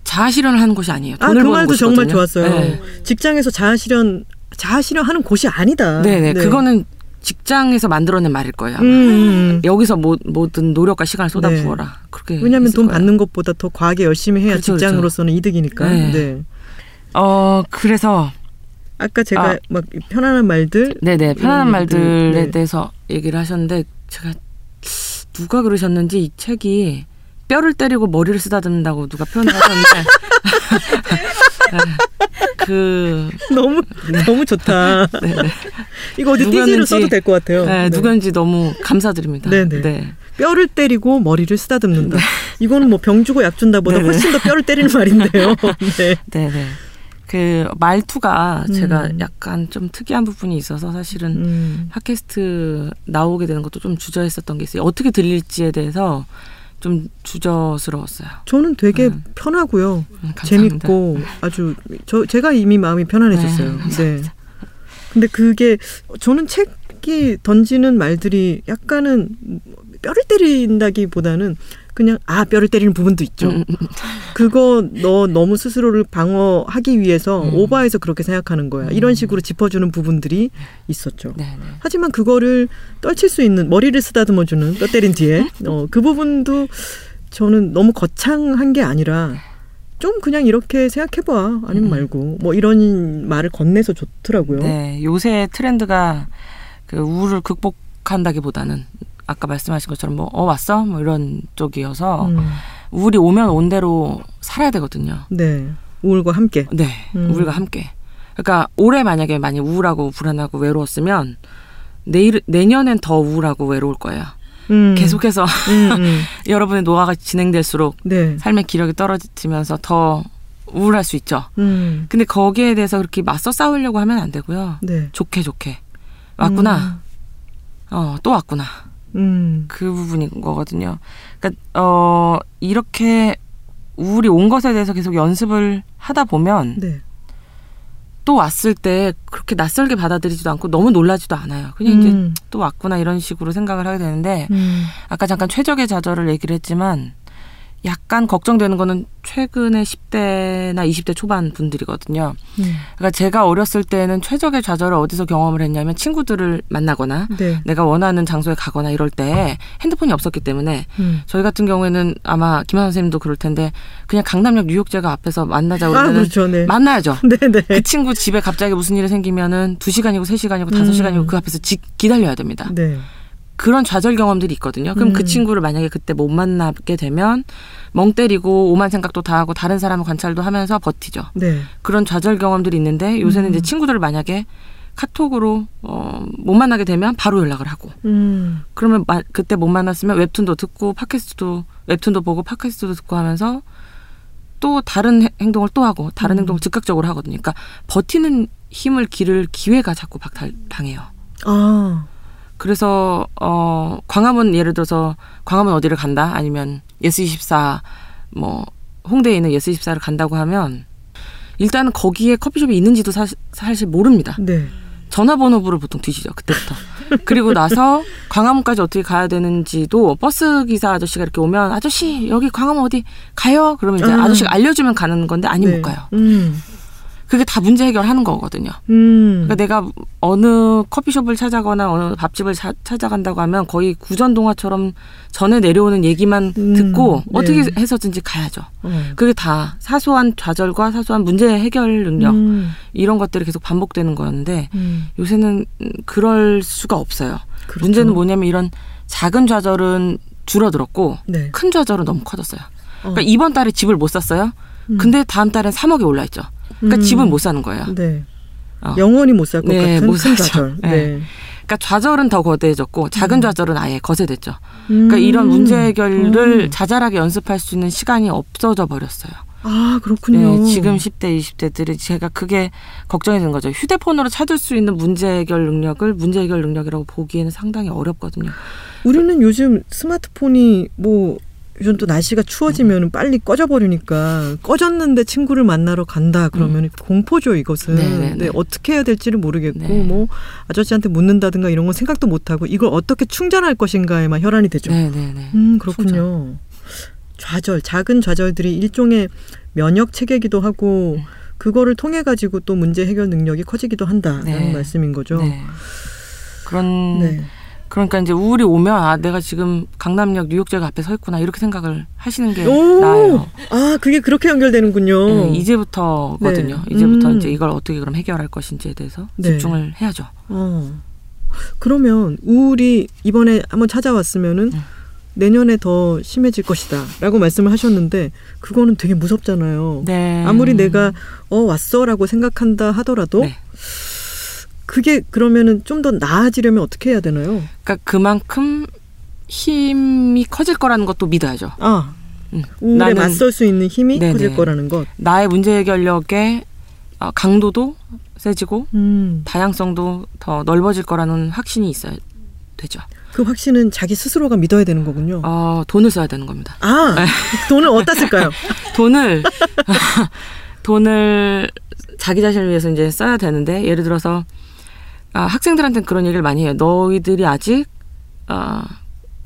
자아실현을 하는 곳이 아니에요. 돈을 버는 곳이거든요. 그 말도 정말 좋았어요. 네. 직장에서 자아실현하는 곳이 아니다. 네네. 네. 그거는. 직장에서 만들어낸 말일 거예요. 여기서 뭐든 노력과 시간을 쏟아부어라. 네. 그렇게. 왜냐하면 돈 받는 것보다 더 과하게 열심히 해야 그렇죠, 직장으로서는 그렇죠. 이득이니까. 네. 네. 그래서 아까 제가 막 편안한 말들. 네네 편안한 말들에 네. 대해서 얘기를 하셨는데 제가 누가 그러셨는지 이 책이 뼈를 때리고 머리를 쓰다듬는다고 누가 표현을 하셨는데. 너무 좋다. 네네. 이거 어디 띠지로 써도 될 것 같아요. 네, 누구인지 너무 감사드립니다. 네네. 네. 뼈를 때리고 머리를 쓰다듬는다. 네. 이거는 뭐 병 주고 약 준다보다 네네. 훨씬 더 뼈를 때리는 말인데요. 네. 네네. 그 말투가 제가 약간 좀 특이한 부분이 있어서 사실은 팟캐스트 나오게 되는 것도 좀 주저했었던 게 있어요. 어떻게 들릴지에 대해서. 좀 주저스러웠어요. 저는 되게 편하고요. 재밌고 아주 제가 이미 마음이 편안해졌어요. 네, 감사합니다. 네. 근데 그게 저는 책이 던지는 말들이 약간은 뼈를 때린다기보다는 그냥 뼈를 때리는 부분도 있죠. 그거 너 너무 스스로를 방어하기 위해서 오버해서 그렇게 생각하는 거야. 이런 식으로 짚어주는 부분들이 있었죠. 네네. 하지만 그거를 떨칠 수 있는 머리를 쓰다듬어주는 뼈 때린 뒤에 그 부분도 저는 너무 거창한 게 아니라 좀 그냥 이렇게 생각해봐. 아니면 말고. 뭐 이런 말을 건네서 좋더라고요. 네. 요새 트렌드가 그 우울을 극복한다기보다는 아까 말씀하신 것처럼 뭐 왔어? 뭐 이런 쪽이어서 우울이 오면 온 대로 살아야 되거든요. 네. 우울과 함께. 네. 우울과 함께. 그러니까 올해 만약에 많이 우울하고 불안하고 외로웠으면 내년엔 더 우울하고 외로울 거예요. 계속해서 여러분의 노화가 진행될수록 네. 삶의 기력이 떨어지면서 더 우울할 수 있죠. 근데 거기에 대해서 그렇게 맞서 싸우려고 하면 안 되고요. 네. 좋게 왔구나. 또 왔구나. 그 부분인 거거든요. 그러니까 이렇게 우울이 온 것에 대해서 계속 연습을 하다 보면 네. 또 왔을 때 그렇게 낯설게 받아들이지도 않고 너무 놀라지도 않아요. 그냥 이제 또 왔구나 이런 식으로 생각을 하게 되는데 아까 잠깐 최적의 좌절을 얘기를 했지만 약간 걱정되는 거는 최근에 10대나 20대 초반 분들이거든요. 그러니까 제가 어렸을 때는 최적의 좌절을 어디서 경험을 했냐면 친구들을 만나거나 네. 내가 원하는 장소에 가거나 이럴 때 핸드폰이 없었기 때문에 저희 같은 경우에는 아마 김하나 선생님도 그럴 텐데 그냥 강남역 뉴욕제가 앞에서 만나자 그러면 그렇죠, 네. 만나야죠. 네네. 그 친구 집에 갑자기 무슨 일이 생기면은 2시간이고 3시간이고 5시간이고 그 앞에서 기다려야 됩니다. 네. 그런 좌절 경험들이 있거든요. 그럼 그 친구를 만약에 그때 못 만나게 되면 멍 때리고 오만 생각도 다 하고 다른 사람 관찰도 하면서 버티죠. 네. 그런 좌절 경험들이 있는데 요새는 이제 친구들을 만약에 카톡으로 못 만나게 되면 바로 연락을 하고 그러면 그때 못 만났으면 웹툰도 듣고 팟캐스트도 웹툰도 보고 팟캐스트도 듣고 하면서 또 다른 행동을 또 하고 다른 행동을 즉각적으로 하거든요. 그러니까 버티는 힘을 기를 기회가 자꾸 박탈당해요. 아. 그래서 광화문 예를 들어서 광화문 어디를 간다 아니면 예스24 뭐 홍대에 있는 예스24를 간다고 하면 일단은 거기에 커피숍이 있는지도 사실 모릅니다. 네. 전화번호부를 보통 뒤지죠. 그때부터. 그리고 나서 광화문까지 어떻게 가야 되는지도 버스기사 아저씨가 이렇게 오면 아저씨 여기 광화문 어디 가요? 그러면 이제 아저씨가 알려주면 가는 건데 아니면 네. 못 가요. 그게 다 문제 해결하는 거거든요. 그러니까 내가 어느 커피숍을 찾아가거나 어느 밥집을 찾아간다고 하면 거의 구전동화처럼 전에 내려오는 얘기만 듣고 네. 어떻게 해서든지 가야죠. 그게 다 사소한 좌절과 사소한 문제 해결 능력 이런 것들이 계속 반복되는 거였는데 요새는 그럴 수가 없어요. 그렇죠. 문제는 뭐냐면 이런 작은 좌절은 줄어들었고 네. 큰 좌절은 너무 커졌어요. 그러니까 이번 달에 집을 못 샀어요. 근데 다음 달엔 3억이 올라있죠. 그러니까 집은 못 사는 거예요. 네. 영원히 못 살 것 네, 같은 못 좌절. 네. 네. 그러니까 좌절은 더 거대해졌고 작은 좌절은 아예 거세됐죠. 그러니까 이런 문제 해결을 자잘하게 연습할 수 있는 시간이 없어져 버렸어요. 아 그렇군요. 네, 지금 10대, 20대들이 제가 그게 걱정이 된 거죠. 휴대폰으로 찾을 수 있는 문제 해결 능력을 문제 해결 능력이라고 보기에는 상당히 어렵거든요. 우리는 요즘 스마트폰이 뭐 요즘 또 날씨가 추워지면 빨리 꺼져버리니까 꺼졌는데 친구를 만나러 간다 그러면 공포죠 이것은. 네네네. 네, 어떻게 해야 될지를 모르겠고 네. 뭐 아저씨한테 묻는다든가 이런 건 생각도 못하고 이걸 어떻게 충전할 것인가에만 혈안이 되죠. 네네네. 그렇군요. 충전. 좌절 작은 좌절들이 일종의 면역체계이기도 하고 그거를 통해 가지고 또 문제 해결 능력이 커지기도 한다라는 네. 말씀인 거죠. 네. 그런. 네. 그러니까 이제 우울이 오면 아 내가 지금 강남역 뉴욕제가 앞에 서 있구나 이렇게 생각을 하시는 게 오! 나아요. 아 그게 그렇게 연결되는군요. 네, 이제부터거든요. 네. 이제부터 이제 이걸 어떻게 그럼 해결할 것인지에 대해서 네. 집중을 해야죠. 그러면 우울이 이번에 한번 찾아왔으면은 내년에 더 심해질 것이다라고 말씀을 하셨는데 그거는 되게 무섭잖아요. 네. 아무리 내가 왔어라고 생각한다 하더라도. 네. 그게 그러면은 좀 더 나아지려면 어떻게 해야 되나요? 그러니까 그만큼 힘이 커질 거라는 것도 믿어야죠. 아, 우울에 맞설 수 있는 힘이 네네. 커질 거라는 것. 나의 문제 해결력의 강도도 세지고 다양성도 더 넓어질 거라는 확신이 있어야 되죠. 그 확신은 자기 스스로가 믿어야 되는 거군요. 돈을 써야 되는 겁니다. 아, 돈을 어디다 쓸까요? 돈을 자기 자신을 위해서 이제 써야 되는데 예를 들어서 학생들한테는 그런 얘기를 많이 해요. 너희들이 아직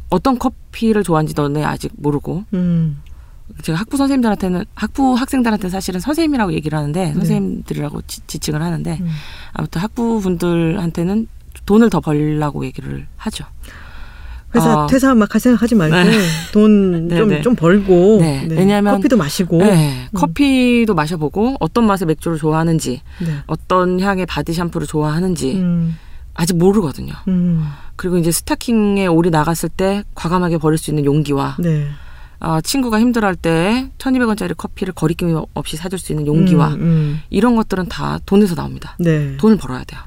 어떤 커피를 좋아하는지 너네 아직 모르고 제가 학부 선생님들한테는 학부 학생들한테 사실은 선생님이라고 얘기를 하는데 네. 선생님들이라고 지칭을 하는데 아무튼 학부분들한테는 돈을 더 벌려고 얘기를 하죠. 회사 퇴사만 생각하지 말고 돈 좀 벌고 왜냐하면 커피도 마시고 커피도 마셔보고 어떤 맛의 맥주를 좋아하는지 어떤 향의 바디 샴푸를 좋아하는지 아직 모르거든요. 그리고 이제 스타킹에 올이 나갔을 때 과감하게 버릴 수 있는 용기와 친구가 힘들어할 때 1,200원짜리 커피를 거리낌 없이 사줄 수 있는 용기와 이런 것들은 다 돈에서 나옵니다. 돈을 벌어야 돼요.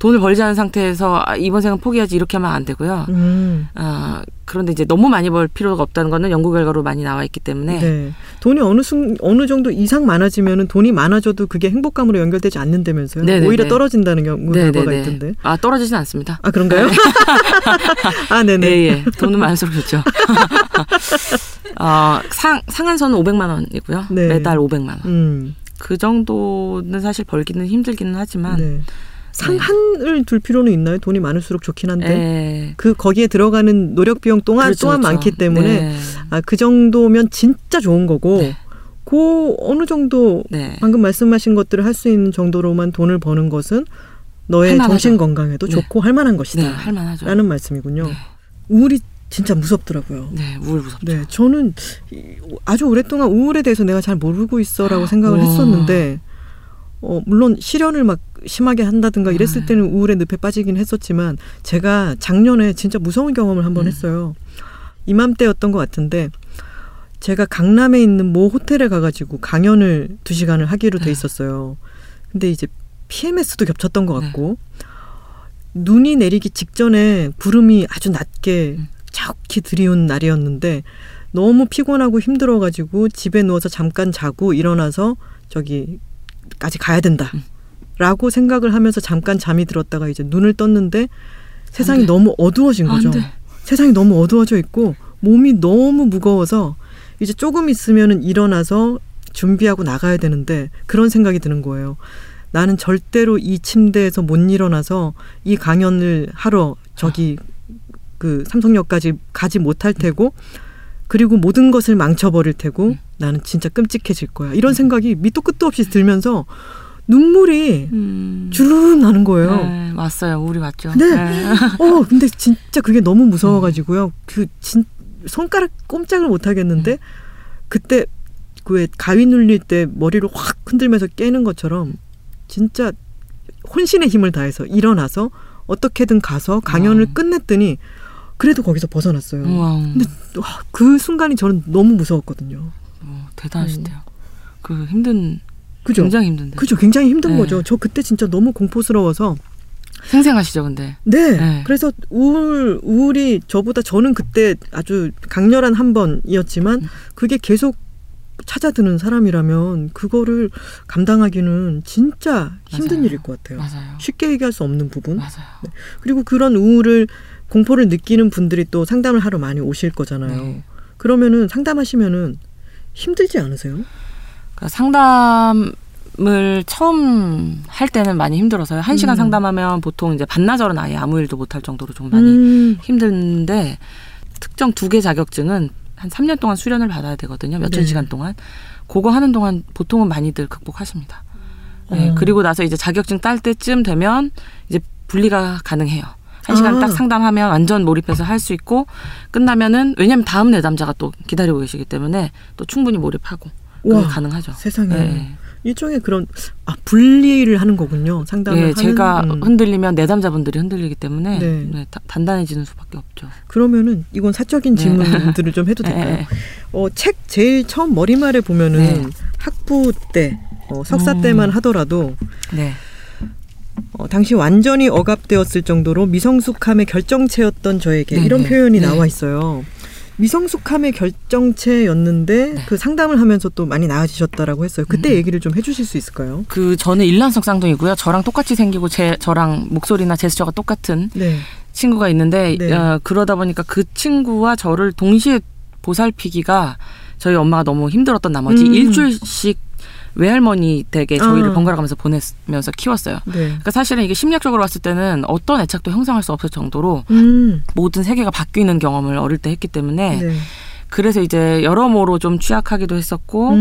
돈을 벌지 않은 상태에서 이번 생은 포기하지 이렇게 하면 안 되고요. 그런데 이제 너무 많이 벌 필요가 없다는 거는 연구 결과로 많이 나와 있기 때문에 돈이 어느 정도 이상 많아지면은 돈이 많아져도 그게 행복감으로 연결되지 않는다면서요? 오히려 떨어진다는 경우 결과가 있던데. 아 떨어지진 않습니다. 아 그런가요? 아 네네. 예. 돈은 많을수록 좋죠. 상한선은 500만 원이고요. 매달 500만 원. 그 정도는 사실 벌기는 힘들기는 하지만. 상한을 둘 필요는 있나요? 돈이 많을수록 좋긴 한데 그 거기에 들어가는 노력 비용 또한 많기 때문에 그 정도면 진짜 좋은 거고 그 어느 정도 방금 말씀하신 것들을 할 수 있는 정도로만 돈을 버는 것은 너의 정신 건강에도 좋고 할 만한 것이다. 할 만하죠. 라는 말씀이군요. 우울이 진짜 무섭더라고요. 우울 무섭죠. 저는 아주 오랫동안 우울에 대해서 내가 잘 모르고 있어라고 생각을 했었는데 물론 실현을 막 심하게 한다든가 이랬을 때는 우울의 늪에 빠지긴 했었지만 제가 작년에 진짜 무서운 경험을 한번 했어요. 이맘때였던 것 같은데 제가 강남에 있는 모 호텔에 가가지고 강연을 2시간을 하기로 돼 있었어요. 근데 이제 PMS도 겹쳤던 것 같고 눈이 내리기 직전에 구름이 아주 낮게 자욱히 들이운 날이었는데 너무 피곤하고 힘들어가지고 집에 누워서 잠깐 자고 일어나서 저기까지 가야 된다. 라고 생각을 하면서 잠깐 잠이 들었다가 이제 눈을 떴는데 세상이 너무 어두워진 거죠. 세상이 너무 어두워져 있고 몸이 너무 무거워서 이제 조금 있으면 일어나서 준비하고 나가야 되는데 그런 생각이 드는 거예요. 나는 절대로 이 침대에서 못 일어나서 이 강연을 하러 저기 그 삼성역까지 가지 못할 테고 그리고 모든 것을 망쳐버릴 테고 나는 진짜 끔찍해질 거야. 이런 생각이 밑도 끝도 없이 들면서 눈물이 주르륵 나는 거예요. 맞어요. 우울이 맞죠. 근데 진짜 그게 너무 무서워가지고요. 손가락 꼼짝을 못 하겠는데 그때 그 가위 눌릴 때 머리를 확 흔들면서 깨는 것처럼 진짜 혼신의 힘을 다해서 일어나서 어떻게든 가서 강연을 끝냈더니 그래도 거기서 벗어났어요. 근데 그 순간이 저는 너무 무서웠거든요. 대단하시대요. 그 힘든... 그죠? 굉장히 힘든데. 그죠? 굉장히 힘든 거죠. 저 그때 진짜 너무 공포스러워서. 생생하시죠, 근데. 그래서 우울이 저는 그때 아주 강렬한 한 번이었지만 그게 계속 찾아드는 사람이라면 그거를 감당하기는 진짜 힘든 일일 것 같아요. 쉽게 얘기할 수 없는 부분. 그리고 그런 공포를 느끼는 분들이 또 상담을 하러 많이 오실 거잖아요. 그러면은 상담하시면은 힘들지 않으세요? 상담을 처음 할 때는 많이 힘들어서요. 1시간 상담하면 보통 이제 반나절은 아예 아무 일도 못할 정도로 좀 많이 힘든데 특정 2개 자격증은 한 3년 동안 수련을 받아야 되거든요. 몇천 시간 동안. 그거 하는 동안 보통은 많이들 극복하십니다. 그리고 나서 이제 자격증 딸 때쯤 되면 이제 분리가 가능해요. 1시간 딱 상담하면 완전 몰입해서 할 수 있고 끝나면은 왜냐면 다음 내담자가 또 기다리고 계시기 때문에 또 충분히 몰입하고 와, 가능하죠. 세상에. 일종의 그런 분리를 하는 거군요. 상담을 하는. 제가 흔들리면 내담자분들이 흔들리기 때문에 단단해지는 수밖에 없죠. 그러면은 이건 사적인 질문들을 좀 해도 될까요? 책 제일 처음 머리말에 보면은 학부 때, 석사 때만 하더라도 당시 완전히 억압되었을 정도로 미성숙함의 결정체였던 저에게 이런 표현이 나와 있어요. 미성숙함의 결정체였는데 그 상담을 하면서 또 많이 나아지셨다라고 했어요. 그때 얘기를 좀 해주실 수 있을까요? 저는 일란석 쌍둥이고요. 저랑 똑같이 생기고 저랑 목소리나 제스처가 똑같은 친구가 있는데 그러다 보니까 그 친구와 저를 동시에 보살피기가 저희 엄마가 너무 힘들었던 나머지 일주일씩 외할머니 댁에 저희를 번갈아 가면서 보내면서 키웠어요. 그러니까 사실은 이게 심리학적으로 봤을 때는 어떤 애착도 형성할 수 없을 정도로 모든 세계가 바뀌는 경험을 어릴 때 했기 때문에 그래서 이제 여러모로 좀 취약하기도 했었고,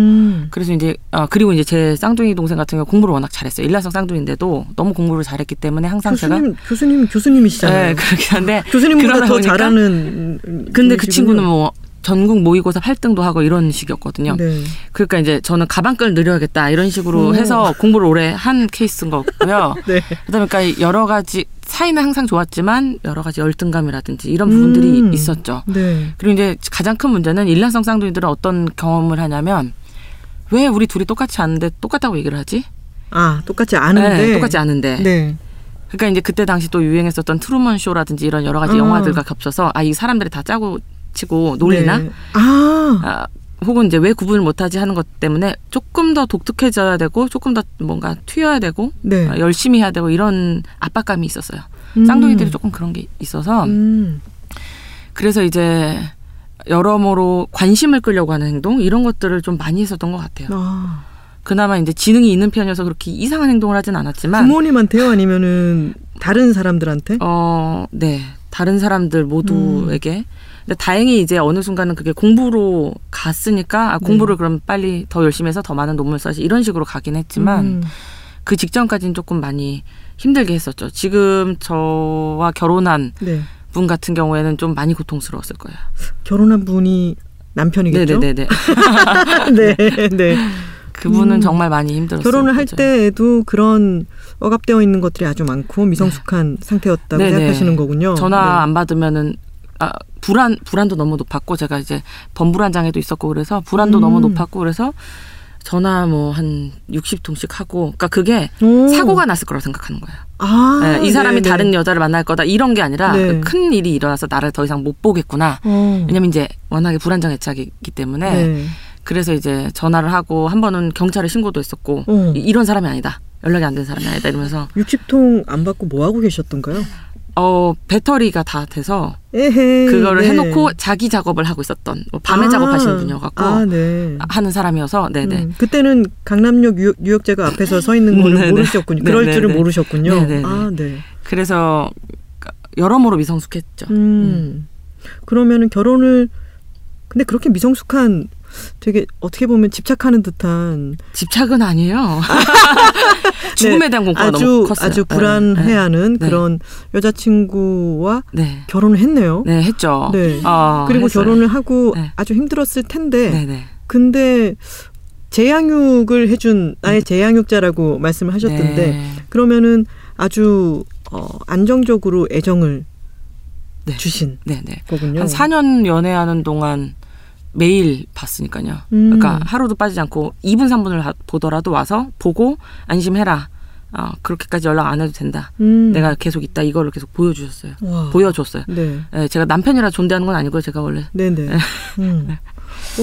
그래서 이제, 그리고 이제 제 쌍둥이 동생 같은 경우 공부를 워낙 잘했어요. 일란성 쌍둥이인데도 너무 공부를 잘했기 때문에 항상 교수님이시잖아요. 네, 그렇긴 한데. 교수님보다 더 잘하는. 근데 그 친구는 뭐, 전국 모의고사 8등도 하고 이런 식이었거든요. 네. 그러니까 이제 저는 가방끈을 늘려야겠다 이런 식으로 해서 공부를 오래 한 케이스인 것 같고요. 네. 그다음에 그러니까 여러 가지 사이는 항상 좋았지만 여러 가지 열등감이라든지 이런 부분들이 있었죠. 네. 그리고 이제 가장 큰 문제는 일란성 쌍둥이들은 어떤 경험을 하냐면 왜 우리 둘이 똑같이 아는데 똑같다고 얘기를 하지? 아, 똑같지 않은데. 네, 똑같지 않은데. 네. 그러니까 이제 그때 당시 또 유행했었던 트루먼 쇼라든지 이런 여러 가지 영화들과 겹쳐서 아, 이 사람들이 다 짜고 치고 놀리나? 네. 혹은 이제 왜 구분을 못하지 하는 것 때문에 조금 더 독특해져야 되고 조금 더 뭔가 튀어야 되고 네. 열심히 해야 되고 이런 압박감이 있었어요. 쌍둥이들이 조금 그런 게 있어서 그래서 이제 여러모로 관심을 끌려고 하는 행동 이런 것들을 좀 많이 했었던 것 같아요. 그나마 이제 지능이 있는 편이어서 그렇게 이상한 행동을 하진 않았지만 부모님한테요? 아니면은 다른 사람들한테? 네. 다른 사람들 모두에게 근데 다행히 이제 어느 순간은 그게 공부로 갔으니까 공부를 그럼 빨리 더 열심히 해서 더 많은 논문을 써야지 이런 식으로 가긴 했지만 그 직전까지는 조금 많이 힘들게 했었죠. 지금 저와 결혼한 네. 분 같은 경우에는 좀 많이 고통스러웠을 거예요. 결혼한 분이 남편이겠죠? 네네네. 네, 네. 그분은 정말 많이 힘들었어요. 결혼을 할 때에도 그런 억압되어 있는 것들이 아주 많고 미성숙한 네. 상태였다고 네네. 생각하시는 거군요. 전화 네. 안 받으면은 불안도 너무 높았고 제가 이제 범불안 장애도 있었고 그래서 불안도 너무 높았고 그래서 전화 뭐 한 60통씩 하고 그러니까 그게 사고가 났을 거라고 생각하는 거예요. 네, 이 사람이 네네. 다른 여자를 만날 거다 이런 게 아니라 네. 큰 일이 일어나서 나를 더 이상 못 보겠구나. 왜냐면 이제 워낙에 불안 장애자이기 때문에 네. 그래서 이제 전화를 하고 한 번은 경찰에 신고도 했었고 이런 사람이 아니다. 연락이 안 된 사람이 아니다 이러면서 60통 안 받고 뭐 하고 계셨던가요? 배터리가 다 돼서 에헤이, 그거를 네. 해놓고 자기 작업을 하고 있었던 뭐 밤에 작업하시는 분이어갖고 네. 하는 사람이어서 네네 그때는 강남역 유역제가 앞에서 서 있는 걸 모르셨군요. 그럴 네네. 줄을 모르셨군요. 네네. 아, 네. 그래서 여러모로 미성숙했죠. 그러면은 결혼을 근데 그렇게 미성숙한 되게 어떻게 보면 집착하는 듯한 집착은 아니에요. 죽음에 대한 공포가 너무 컸어요. 아주 불안해하는 네. 그런 여자친구와 네. 결혼을 했네요. 네, 했죠. 네. 그리고 했어요. 결혼을 하고 네. 아주 힘들었을 텐데 네네. 근데 재양육을 해준 아예 재양육자라고 말씀을 하셨던데 네. 그러면은 아주 안정적으로 애정을 네. 주신 네네. 거군요. 한 4년 연애하는 동안 매일 봤으니까요. 그러니까 하루도 빠지지 않고 2분, 3분을 보더라도 와서 보고 안심해라. 그렇게까지 연락 안 해도 된다. 내가 계속 있다. 이거를 계속 보여주셨어요. 와. 보여줬어요. 네. 네, 제가 남편이라 존대하는 건 아니고요. 제가 원래. 네네.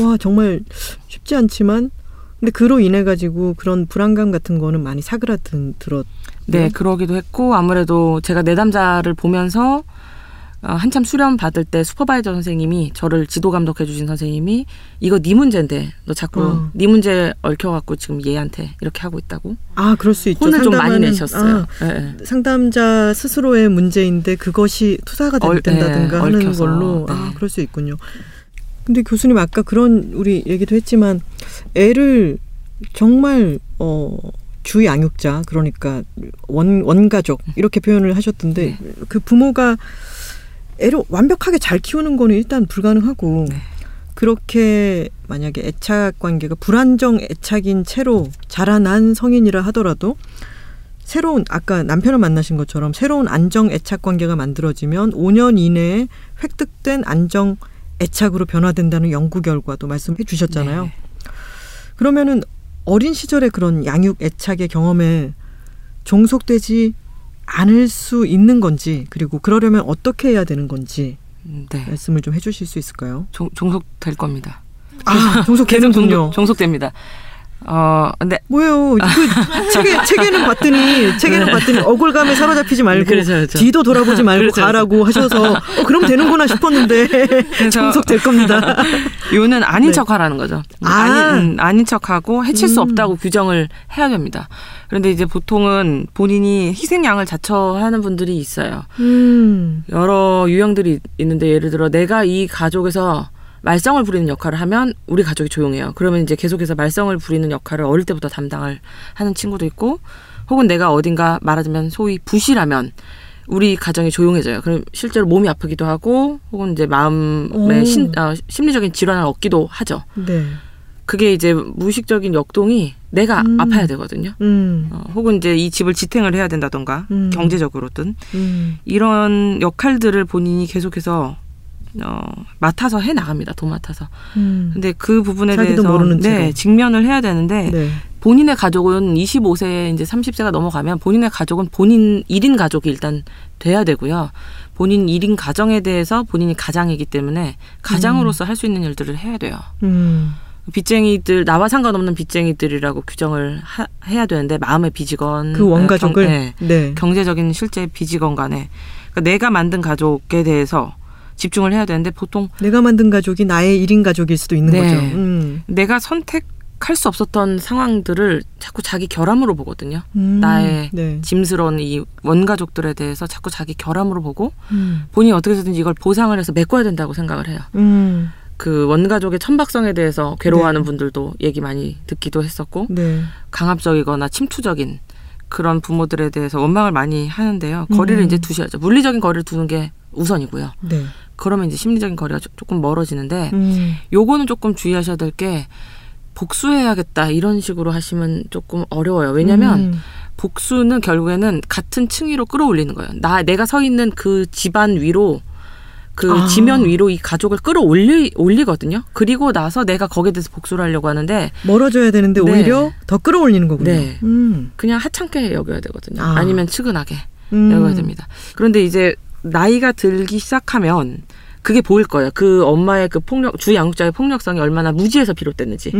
와, 정말 쉽지 않지만 근데 그로 인해 가지고 그런 불안감 같은 거는 많이 사그라들었네요. 네, 그러기도 했고 아무래도 제가 내담자를 보면서 한참 수련 받을 때 슈퍼바이저 선생님이 저를 지도 감독해 주신 선생님이 이거 네 문제인데 너 자꾸 네 문제 얽혀갖고 지금 얘한테 이렇게 하고 있다고. 아, 그럴 수 있죠. 혼을 좀 많이 내셨어요. 네. 상담자 스스로의 문제인데 그것이 투사가 된다든가 네, 하는 얽혀서. 걸로. 네. 아, 그럴 수 있군요. 근데 교수님 아까 그런 우리 얘기도 했지만 애를 정말 주 양육자 그러니까 원가족 이렇게 표현을 하셨던데 네. 그 부모가 애를 완벽하게 잘 키우는 거는 일단 불가능하고 네. 그렇게 만약에 애착 관계가 불안정 애착인 채로 자라난 성인이라 하더라도 새로운 아까 남편을 만나신 것처럼 새로운 안정 애착 관계가 만들어지면 5년 이내에 획득된 안정 애착으로 변화된다는 연구 결과도 말씀해 주셨잖아요. 네. 그러면은 어린 시절의 그런 양육 애착의 경험에 종속되지 않을 수 있는 건지 그리고 그러려면 어떻게 해야 되는 건지 네. 말씀을 좀 해주실 수 있을까요? 종속될 겁니다. 아, 종속되는군요. 종속됩니다. 근데 뭐예요? 그 책에는 봤더니 네. 봤더니 억울감에 사로잡히지 말고 그렇죠. 뒤도 돌아보지 말고 그렇죠. 가라고 하셔서 그럼 되는구나 싶었는데 종속될 겁니다. 요는 아닌 네. 척하라는 거죠. 아닌 척하고 해칠 수 없다고 규정을 해야 됩니다. 그런데 이제 보통은 본인이 희생양을 자처하는 분들이 있어요. 여러 유형들이 있는데 예를 들어 내가 이 가족에서 말썽을 부리는 역할을 하면 우리 가족이 조용해요. 그러면 이제 계속해서 말썽을 부리는 역할을 어릴 때부터 담당을 하는 친구도 있고, 혹은 내가 어딘가 말하자면 소위 부실하면 우리 가정이 조용해져요. 그럼 실제로 몸이 아프기도 하고, 혹은 이제 마음의 심리적인 질환을 얻기도 하죠. 네. 그게 이제 무의식적인 역동이 내가 아파야 되거든요. 혹은 이제 이 집을 지탱을 해야 된다던가 경제적으로든 이런 역할들을 본인이 계속해서 맡아서 해나갑니다. 도맡아서. 근데 그 부분에 대해서 직면을 해야 되는데 본인의 가족은 25세 이제 30세가 넘어가면 본인의 가족은 본인 1인 가족이 일단 돼야 되고요. 본인 1인 가정에 대해서 본인이 가장이기 때문에 가장으로서 할 수 있는 일들을 해야 돼요. 빚쟁이들, 나와 상관없는 빚쟁이들이라고 규정을 해야 되는데 마음의 빚이건 그 원가족을 경제적인 실제 빚이건 간에, 그러니까 내가 만든 가족에 대해서 집중을 해야 되는데 보통 내가 만든 가족이 나의 1인 가족일 수도 있는 거죠. 내가 선택할 수 없었던 상황들을 자꾸 자기 결함으로 보거든요. 나의 짐스러운 이 원가족들에 대해서 자꾸 자기 결함으로 보고 본인이 어떻게 해서든지 이걸 보상을 해서 메꿔야 된다고 생각을 해요. 그 원가족의 천박성에 대해서 괴로워하는 분들도 얘기 많이 듣기도 했었고 강압적이거나 침투적인 그런 부모들에 대해서 원망을 많이 하는데요. 거리를 이제 두셔야죠. 물리적인 거리를 두는 게 우선이고요. 그러면 이제 심리적인 거리가 조금 멀어지는데 요거는 조금 주의하셔야 될 게 복수해야겠다 이런 식으로 하시면 조금 어려워요. 왜냐하면 복수는 결국에는 같은 층위로 끌어올리는 거예요. 내가 서 있는 그 집안 위로 지면 위로 이 가족을 끌어올리거든요. 그리고 나서 내가 거기에 대해서 복수를 하려고 하는데 멀어져야 되는데 오히려 더 끌어올리는 거군요. 그냥 하찮게 여겨야 되거든요. 아니면 측은하게 여겨야 됩니다. 그런데 이제 나이가 들기 시작하면 그게 보일 거예요. 그 엄마의 그 주양육자의 폭력성이 얼마나 무지에서 비롯됐는지.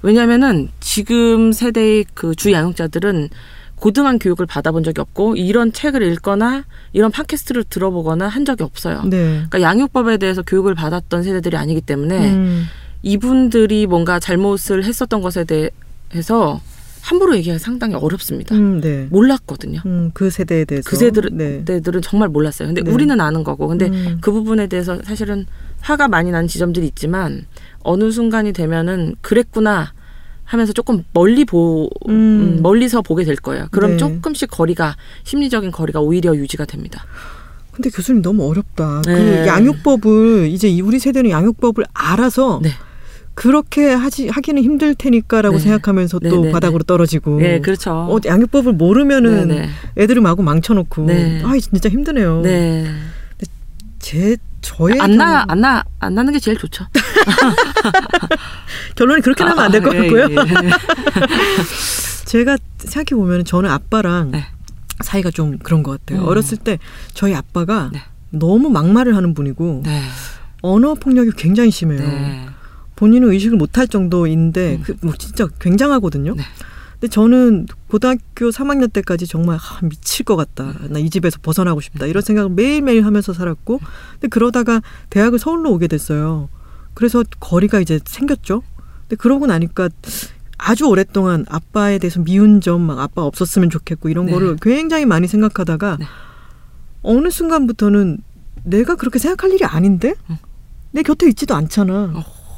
왜냐면은 지금 세대의 그 주양육자들은 고등한 교육을 받아본 적이 없고 이런 책을 읽거나 이런 팟캐스트를 들어보거나 한 적이 없어요. 그러니까 양육법에 대해서 교육을 받았던 세대들이 아니기 때문에 이분들이 뭔가 잘못을 했었던 것에 대해서 함부로 얘기하기 상당히 어렵습니다. 몰랐거든요. 그 세대에 대해서. 그 세대들은 정말 몰랐어요. 근데 우리는 아는 거고. 근데 그 부분에 대해서 사실은 화가 많이 나는 지점들이 있지만 어느 순간이 되면은 그랬구나 하면서 조금 멀리서 보게 될 거예요. 그럼 조금씩 거리가, 심리적인 거리가 오히려 유지가 됩니다. 근데 교수님 너무 어렵다. 그 양육법을, 이제 우리 세대는 양육법을 알아서 그렇게 하기는 힘들 테니까라고 생각하면서 또 바닥으로 떨어지고. 그렇죠. 양육법을 모르면은 애들을 마구 망쳐놓고. 아, 진짜 힘드네요. 근데 저의 안 나는 게 제일 좋죠. 결론이 그렇게 나면 안 될 것 같고요. 제가 생각해 보면 저는 아빠랑 사이가 좀 그런 것 같아요. 어렸을 때 저희 아빠가 너무 막말을 하는 분이고 언어 폭력이 굉장히 심해요. 본인은 의식을 못할 정도인데 진짜 굉장하거든요. 근데 저는 고등학교 3학년 때까지 정말 미칠 것 같다. 나 이 집에서 벗어나고 싶다. 이런 생각을 매일매일 하면서 살았고 근데 그러다가 대학을 서울로 오게 됐어요. 그래서 거리가 이제 생겼죠. 근데 그러고 나니까 아주 오랫동안 아빠에 대해서 미운 점, 막 아빠 없었으면 좋겠고 이런 거를 굉장히 많이 생각하다가 어느 순간부터는 내가 그렇게 생각할 일이 아닌데? 내 곁에 있지도 않잖아.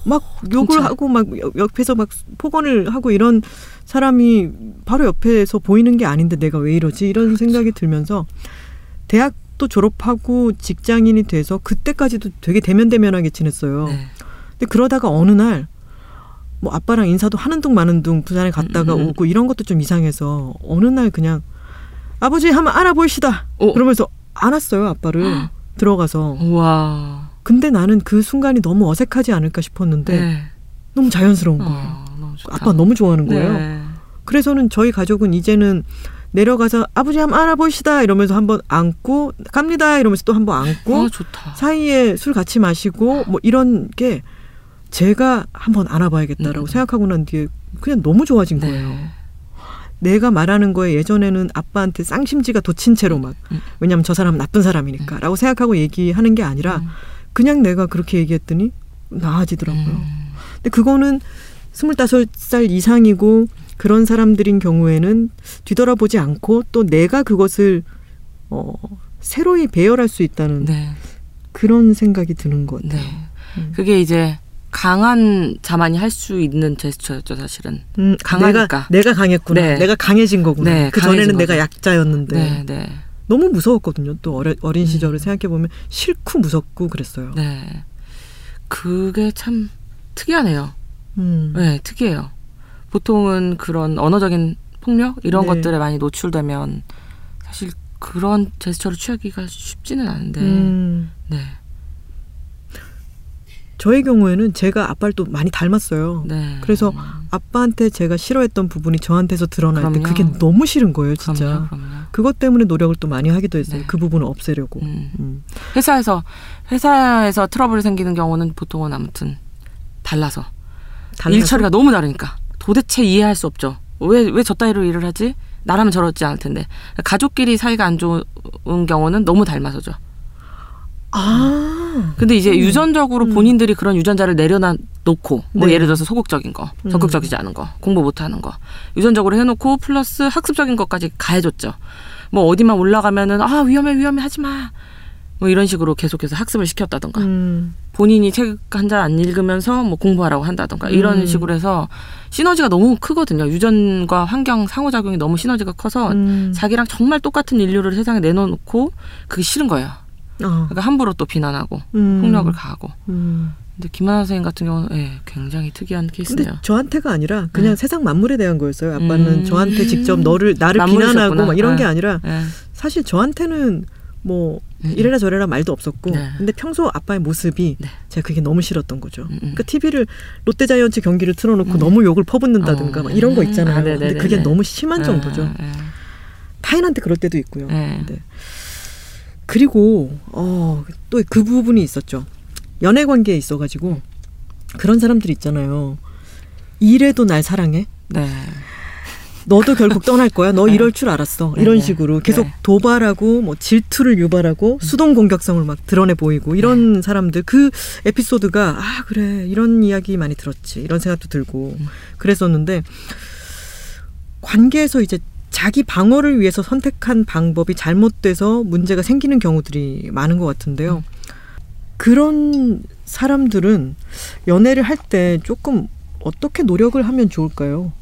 막 욕을 하고 막 옆에서 막 폭언을 하고 이런 사람이 바로 옆에서 보이는 게 아닌데 내가 왜 이러지? 이런 생각이 들면서 대학도 졸업하고 직장인이 돼서 그때까지도 되게 대면대면하게 지냈어요. 근데 그러다가 어느 날 뭐 아빠랑 인사도 하는 둥 마는 둥 부산에 갔다가 오고 이런 것도 좀 이상해서 어느 날 그냥 아버지 한번 알아보시다 그러면서 안았어요. 아빠를 들어가서. 우와. 근데 나는 그 순간이 너무 어색하지 않을까 싶었는데 너무 자연스러운 거예요. 너무 아빠 너무 좋아하는 거예요. 그래서는 저희 가족은 이제는 내려가서 아버지 한번 알아보시다 이러면서 한번 안고 갑니다 이러면서 또 한번 안고 사이에 술 같이 마시고 뭐 이런 게 제가 한번 알아봐야겠다라고 생각하고 난 뒤에 그냥 너무 좋아진 거예요. 내가 말하는 거에 예전에는 아빠한테 쌍심지가 돋친 채로 막 왜냐하면 저 사람은 나쁜 사람이니까 라고 생각하고 얘기하는 게 아니라 그냥 내가 그렇게 얘기했더니 나아지더라고요. 근데 그거는 25살 이상이고 그런 사람들인 경우에는 뒤돌아보지 않고 또 내가 그것을 새로이 배열할 수 있다는 그런 생각이 드는 것 같아요. 그게 이제 강한 자만이 할 수 있는 제스처였죠, 사실은. 강하니까. 내가 강했구나. 네. 내가 강해진 거구나. 네, 그 전에는 내가 약자였는데. 네, 네. 너무 무서웠거든요. 또 어린 시절을 생각해보면 싫고 무섭고 그랬어요. 네. 그게 참 특이하네요. 네, 특이해요. 보통은 그런 언어적인 폭력 이런 네. 것들에 많이 노출되면 사실 그런 제스처를 취하기가 쉽지는 않은데 네. 저의 경우에는 제가 아빠를 또 많이 닮았어요. 네. 그래서 아빠한테 제가 싫어했던 부분이 저한테서 드러날 그럼요. 때 그게 너무 싫은 거예요, 진짜. 그럼요, 그럼요. 그것 때문에 노력을 또 많이 하기도 했어요. 네. 그 부분을 없애려고. 회사에서 트러블이 생기는 경우는 보통은 아무튼 달라서. 일처리가 너무 다르니까 도대체 이해할 수 없죠. 왜 저 따위로 일을 하지? 나라면 저렇지 않을 텐데. 가족끼리 사이가 안 좋은 경우는 너무 닮아서죠. 아. 근데 이제 유전적으로 본인들이 그런 유전자를 내려놓고, 뭐 예를 들어서 소극적인 거, 적극적이지 않은 거, 공부 못하는 거, 유전적으로 해놓고 플러스 학습적인 것까지 가해줬죠. 뭐 어디만 올라가면은 아 위험해 하지 마. 뭐 이런 식으로 계속해서 학습을 시켰다던가, 본인이 책 한 장 안 읽으면서 뭐 공부하라고 한다던가 이런 식으로 해서 시너지가 너무 크거든요. 유전과 환경 상호작용이 너무 시너지가 커서 자기랑 정말 똑같은 인류를 세상에 내놓고 그게 싫은 거예요. 그러니까 함부로 또 비난하고 폭력을 가하고. 근데 김하나 선생님 같은 경우는 네, 굉장히 특이한 케이스네요. 근데 저한테가 아니라 그냥 세상 만물에 대한 거였어요. 아빠는 저한테 직접 나를 비난하고 막 이런 게 아니라 사실 저한테는 뭐 이래라 저래라 말도 없었고 네. 근데 평소 아빠의 모습이 네. 제가 그게 너무 싫었던 거죠. 그러니까 TV를 롯데자이언츠 경기를 틀어놓고 너무 욕을 퍼붓는다든가 막 이런 거 있잖아요. 아, 근데 그게 너무 심한 정도죠. 타인한테 그럴 때도 있고요. 네. 그리고 또 그 부분이 있었죠. 연애 관계에 있어가지고 그런 사람들이 있잖아요. 이래도 날 사랑해? 네. 너도 결국 떠날 거야. 너 이럴 줄 알았어. 이런 식으로 계속 도발하고 뭐 질투를 유발하고 수동 공격성을 막 드러내 보이고 이런 사람들. 그 에피소드가 아 그래 이런 이야기 많이 들었지 이런 생각도 들고 그랬었는데, 관계에서 이제 자기 방어를 위해서 선택한 방법이 잘못돼서 문제가 생기는 경우들이 많은 것 같은데요. 그런 사람들은 연애를 할 때 조금 어떻게 노력을 하면 좋을까요?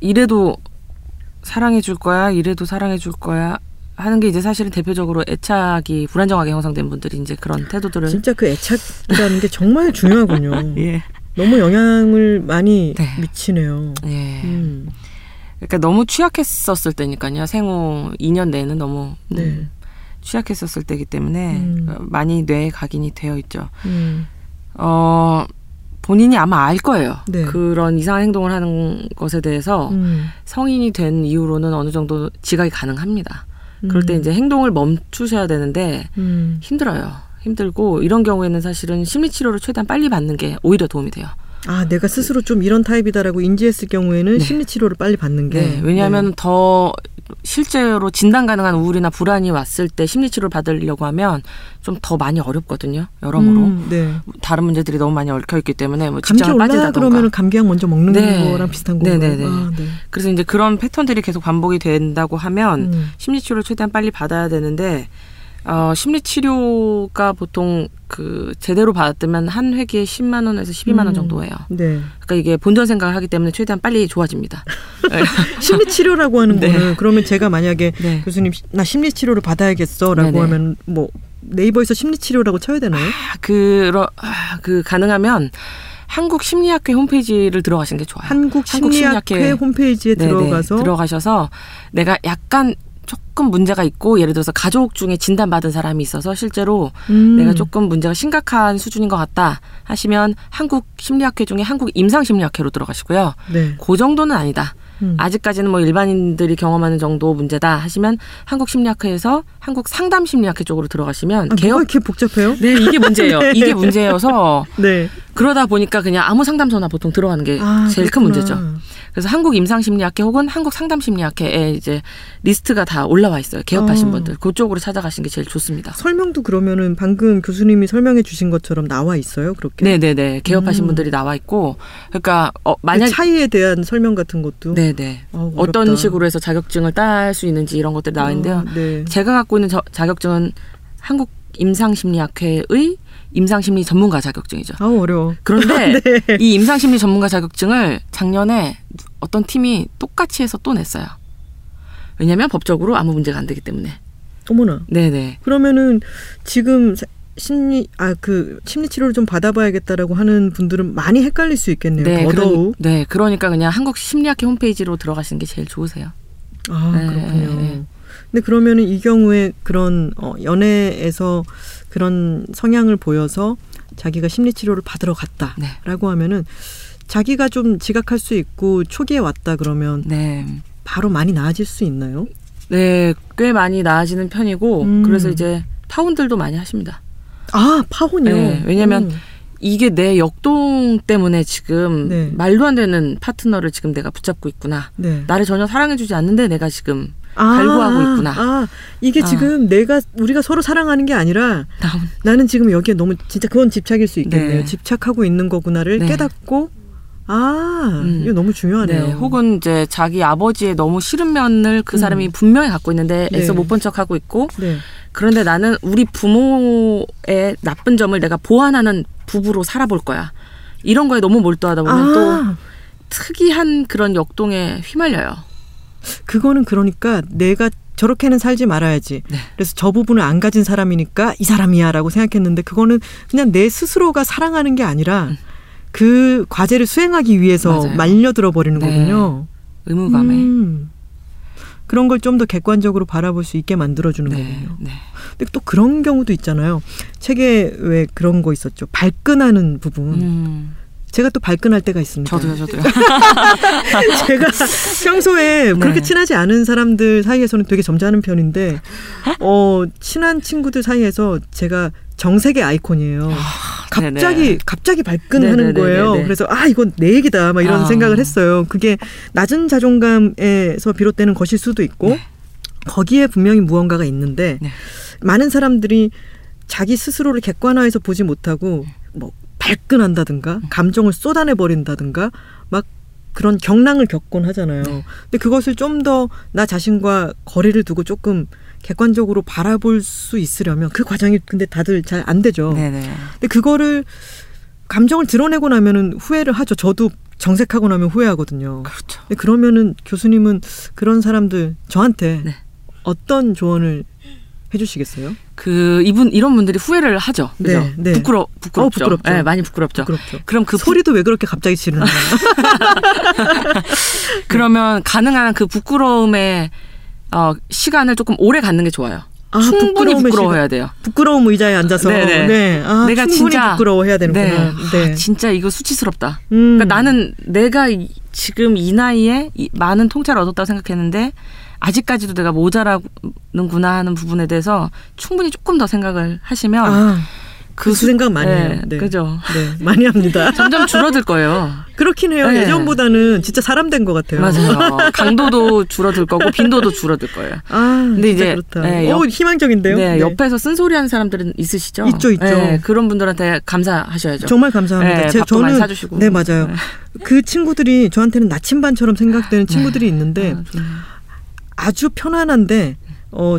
이래도 사랑해줄 거야, 이래도 사랑해줄 거야 하는 게 이제 사실은 대표적으로 애착이 불안정하게 형성된 분들이 이제 그런 태도들을. 진짜 그 애착이라는 게 정말 중요하군요. 예. 너무 영향을 많이 미치네요. 예. 그러니까 너무 취약했었을 때니까요. 생후 2년 내에는 너무 취약했었을 때이기 때문에 많이 뇌에 각인이 되어 있죠. 본인이 아마 알 거예요. 네. 그런 이상한 행동을 하는 것에 대해서 성인이 된 이후로는 어느 정도 지각이 가능합니다. 그럴 때 이제 행동을 멈추셔야 되는데 힘들어요. 힘들고 이런 경우에는 사실은 심리치료를 최대한 빨리 받는 게 오히려 도움이 돼요. 아, 내가 스스로 좀 이런 타입이다라고 인지했을 경우에는 심리치료를 빨리 받는 게. 네. 왜냐하면 더 실제로 진단 가능한 우울이나 불안이 왔을 때 심리치료를 받으려고 하면 좀 더 많이 어렵거든요. 여러모로. 다른 문제들이 너무 많이 얽혀있기 때문에 뭐 직장을 빠진다던가. 감기 올라 그러면 감기약 먼저 먹는 거랑 비슷한 거예요. 그래서 이제 그런 패턴들이 계속 반복이 된다고 하면 심리치료를 최대한 빨리 받아야 되는데 심리치료가 보통 그 제대로 받았으면 한 회기에 10만 원에서 12만 원 정도 해요. 그러니까 이게 본전 생각을 하기 때문에 최대한 빨리 좋아집니다. 심리치료라고 하는 거는 그러면 제가 만약에 교수님 나 심리치료를 받아야겠어라고 하면 뭐 네이버에서 심리치료라고 쳐야 되나요? 그 가능하면 한국심리학회 홈페이지를 들어가시는 게 좋아요. 한국심리학회 홈페이지에 들어가셔서 내가 약간 조금 문제가 있고, 예를 들어서 가족 중에 진단받은 사람이 있어서 실제로 내가 조금 문제가 심각한 수준인 것 같다 하시면 한국심리학회 중에 한국임상심리학회로 들어가시고요. 그 정도는 아니다. 아직까지는 뭐 일반인들이 경험하는 정도 문제다 하시면 한국심리학회에서 한국상담심리학회 쪽으로 들어가시면 개업. 이렇게 복잡해요? 네, 이게 문제예요. 이게 문제여서 그러다 보니까 그냥 아무 상담소나 보통 들어가는 게 제일 큰 문제죠. 그래서 한국임상심리학회 혹은 한국상담심리학회에 이제 리스트가 다 올라와 있어요. 개업하신 분들 그쪽으로 찾아가시는 게 제일 좋습니다. 설명도 그러면은 방금 교수님이 설명해 주신 것처럼 나와 있어요, 그렇게? 네네네. 개업하신 분들이 나와 있고, 그러니까 만약 그 차이에 대한 설명 같은 것도. 네네. 어떤 식으로 해서 자격증을 딸 수 있는지 이런 것들이 나와 있는데요. 제가 갖고 있는 자격증은 한국 한국임상심리학회의 임상심리 전문가 자격증이죠. 아, 어려워. 그런데 네. 이 임상심리 전문가 자격증을 작년에 어떤 팀이 똑같이 해서 또 냈어요. 왜냐하면 법적으로 아무 문제가 안 되기 때문에. 어머나. 네네. 그러면은 지금 심리치료를 좀 받아봐야겠다라고 하는 분들은 많이 헷갈릴 수 있겠네요. 네, 더더욱. 네, 그러니까 그냥 한국심리학회 홈페이지로 들어가시는 게 제일 좋으세요. 아, 네, 그렇군요. 네. 근데 그러면은 이 경우에 그런 연애에서 그런 성향을 보여서 자기가 심리치료를 받으러 갔다라고 네. 하면은 자기가 좀 지각할 수 있고 초기에 왔다 그러면 네. 바로 많이 나아질 수 있나요? 네, 꽤 많이 나아지는 편이고 그래서 이제 파혼들도 많이 하십니다. 아, 파혼이요? 네, 왜냐하면 이게 내 역동 때문에 지금 네. 말도 안 되는 파트너를 지금 내가 붙잡고 있구나. 네. 나를 전혀 사랑해주지 않는데 내가 지금 갈구하고 있구나. 아, 이게 지금 우리가 서로 사랑하는 게 아니라 나는 지금 여기에 너무 진짜 그건 집착일 수 있겠네요. 네. 집착하고 있는 거구나를 네. 깨닫고 이거 너무 중요하네요. 네. 혹은 이제 자기 아버지의 너무 싫은 면을 그 사람이 분명히 갖고 있는데 애써 네. 못 본 척하고 있고 네. 그런데 나는 우리 부모의 나쁜 점을 내가 보완하는 부부로 살아볼 거야. 이런 거에 너무 몰두하다 보면 또 특이한 그런 역동에 휘말려요. 그거는 그러니까 내가 저렇게는 살지 말아야지. 네. 그래서 저 부분을 안 가진 사람이니까 이 사람이야 라고 생각했는데 그거는 그냥 내 스스로가 사랑하는 게 아니라 그 과제를 수행하기 위해서 맞아요. 말려들어 버리는 네. 거군요. 의무감에. 그런 걸 좀 더 객관적으로 바라볼 수 있게 만들어주는 네. 거군요. 네. 근데 또 그런 경우도 있잖아요. 책에 왜 그런 거 있었죠. 발끈하는 부분. 제가 또 발끈할 때가 있습니다. 저도요. 제가 평소에 네. 그렇게 친하지 않은 사람들 사이에서는 되게 점잖은 편인데 친한 친구들 사이에서 제가 정색의 아이콘이에요. 갑자기 발끈하는 네네네네네. 거예요. 그래서 이건 내 얘기다 막 이런 생각을 했어요. 그게 낮은 자존감에서 비롯되는 것일 수도 있고 네. 거기에 분명히 무언가가 있는데 네. 많은 사람들이 자기 스스로를 객관화해서 보지 못하고 뭐 발끈한다든가 감정을 쏟아내버린다든가 막 그런 경랑을 겪곤 하잖아요. 네. 근데 그것을 좀 더 나 자신과 거리를 두고 조금 객관적으로 바라볼 수 있으려면 그 과정이 근데 다들 잘 안 되죠. 네네. 근데 그거를 감정을 드러내고 나면은 후회를 하죠. 저도 정색하고 나면 후회하거든요. 그렇죠. 근데 그러면은 교수님은 그런 사람들 저한테 네. 어떤 조언을 해주시겠어요? 이런 분들이 후회를 하죠. 그죠? 네. 부끄럽죠. 네, 많이 부끄럽죠. 그럼 그 소리도 왜 그렇게 갑자기 지르는 거예요? 그러면 가능한 그 부끄러움의 시간을 조금 오래 갖는 게 좋아요. 충분히 부끄러워해야 돼요. 부끄러움 의자에 앉아서. 네. 내가 충분히 진짜 부끄러워해야 되는구나. 네. 진짜 이거 수치스럽다. 그러니까 나는 내가 지금 이 나이에 많은 통찰을 얻었다고 생각했는데 아직까지도 내가 모자라는구나 하는 부분에 대해서 충분히 조금 더 생각을 하시면 그 생각 많이 해요. 네. 그죠? 네, 많이 합니다. 점점 줄어들 거예요. 그렇긴 해요. 네. 예전보다는 진짜 사람 된 것 같아요. 맞아요. 강도도 줄어들 거고 빈도도 줄어들 거예요. 근데 진짜 이제 그렇다. 네, 희망적인데요. 네, 옆에서 쓴소리하는 사람들은 있으시죠? 있죠. 네, 그런 분들한테 감사하셔야죠. 정말 감사합니다. 네, 밥도 많이 사주시고. 네, 맞아요. 그 친구들이 저한테는 나침반처럼 생각되는 친구들이 있는데 아주 편안한데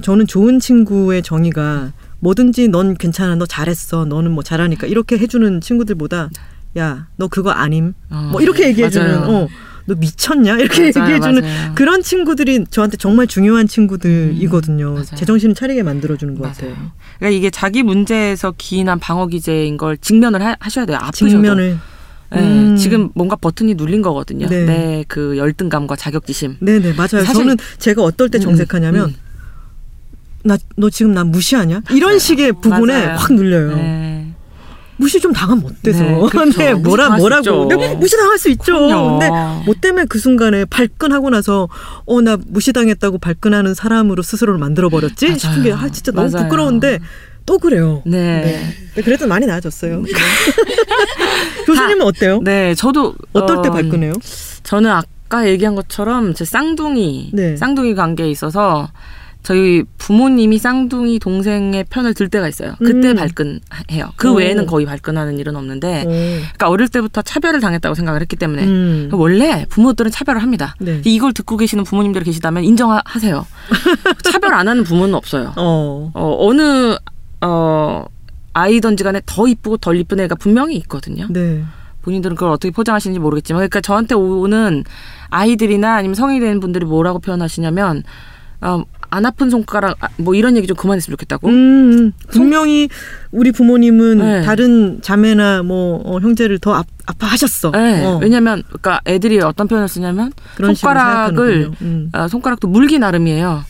저는 좋은 친구의 정의가 뭐든지 넌 괜찮아, 너 잘했어, 너는 뭐 잘하니까 이렇게 해주는 친구들보다 야, 너 그거 아님? 뭐 이렇게 얘기해주는 너 미쳤냐? 이렇게 얘기해주는 그런 친구들이 저한테 정말 중요한 친구들이거든요. 제 정신을 차리게 만들어주는 것 같아요. 그러니까 이게 자기 문제에서 기인한 방어기제인 걸 직면을 하셔야 돼요. 아프셔도. 네, 지금 뭔가 버튼이 눌린 거거든요. 네. 내 그 열등감과 자격지심. 네네, 맞아요. 저는 제가 어떨 때 정색하냐면 너 지금 나 무시하냐? 이런 식의 부분에 확 눌려요. 네. 무시 좀 당하면 어때서? 네, 그렇죠. 네, 뭐라고? 네, 무시 당할 수 있죠. 그럼요. 근데 뭐 때문에 그 순간에 발끈하고 나서 나 무시당했다고 발끈하는 사람으로 스스로를 만들어 버렸지? 싶은 게 진짜 너무 부끄러운데. 또 그래요. 네. 그래도 많이 나아졌어요. 교수님은 어때요? 네, 저도 어떨 때 발끈해요? 저는 아까 얘기한 것처럼 제 쌍둥이 관계에 있어서 저희 부모님이 쌍둥이 동생의 편을 들 때가 있어요. 그때 발끈해요. 그 외에는 거의 발끈하는 일은 없는데 그러니까 어릴 때부터 차별을 당했다고 생각을 했기 때문에 원래 부모들은 차별을 합니다. 네. 이걸 듣고 계시는 부모님들 계시다면 인정하세요. 차별 안 하는 부모는 없어요. 어느 아이든지 간에 더 이쁘고 덜 이쁜 애가 분명히 있거든요. 네. 본인들은 그걸 어떻게 포장하시는지 모르겠지만, 그러니까 저한테 오는 아이들이나 아니면 성인이 되는 분들이 뭐라고 표현하시냐면, 안 아픈 손가락, 뭐 이런 얘기 좀 그만했으면 좋겠다고. 분명히 우리 부모님은 네. 다른 자매나 뭐 형제를 더 아파하셨어. 네. 왜냐면 그러니까 애들이 어떤 표현을 쓰냐면 손가락을 손가락도 물기 나름이에요.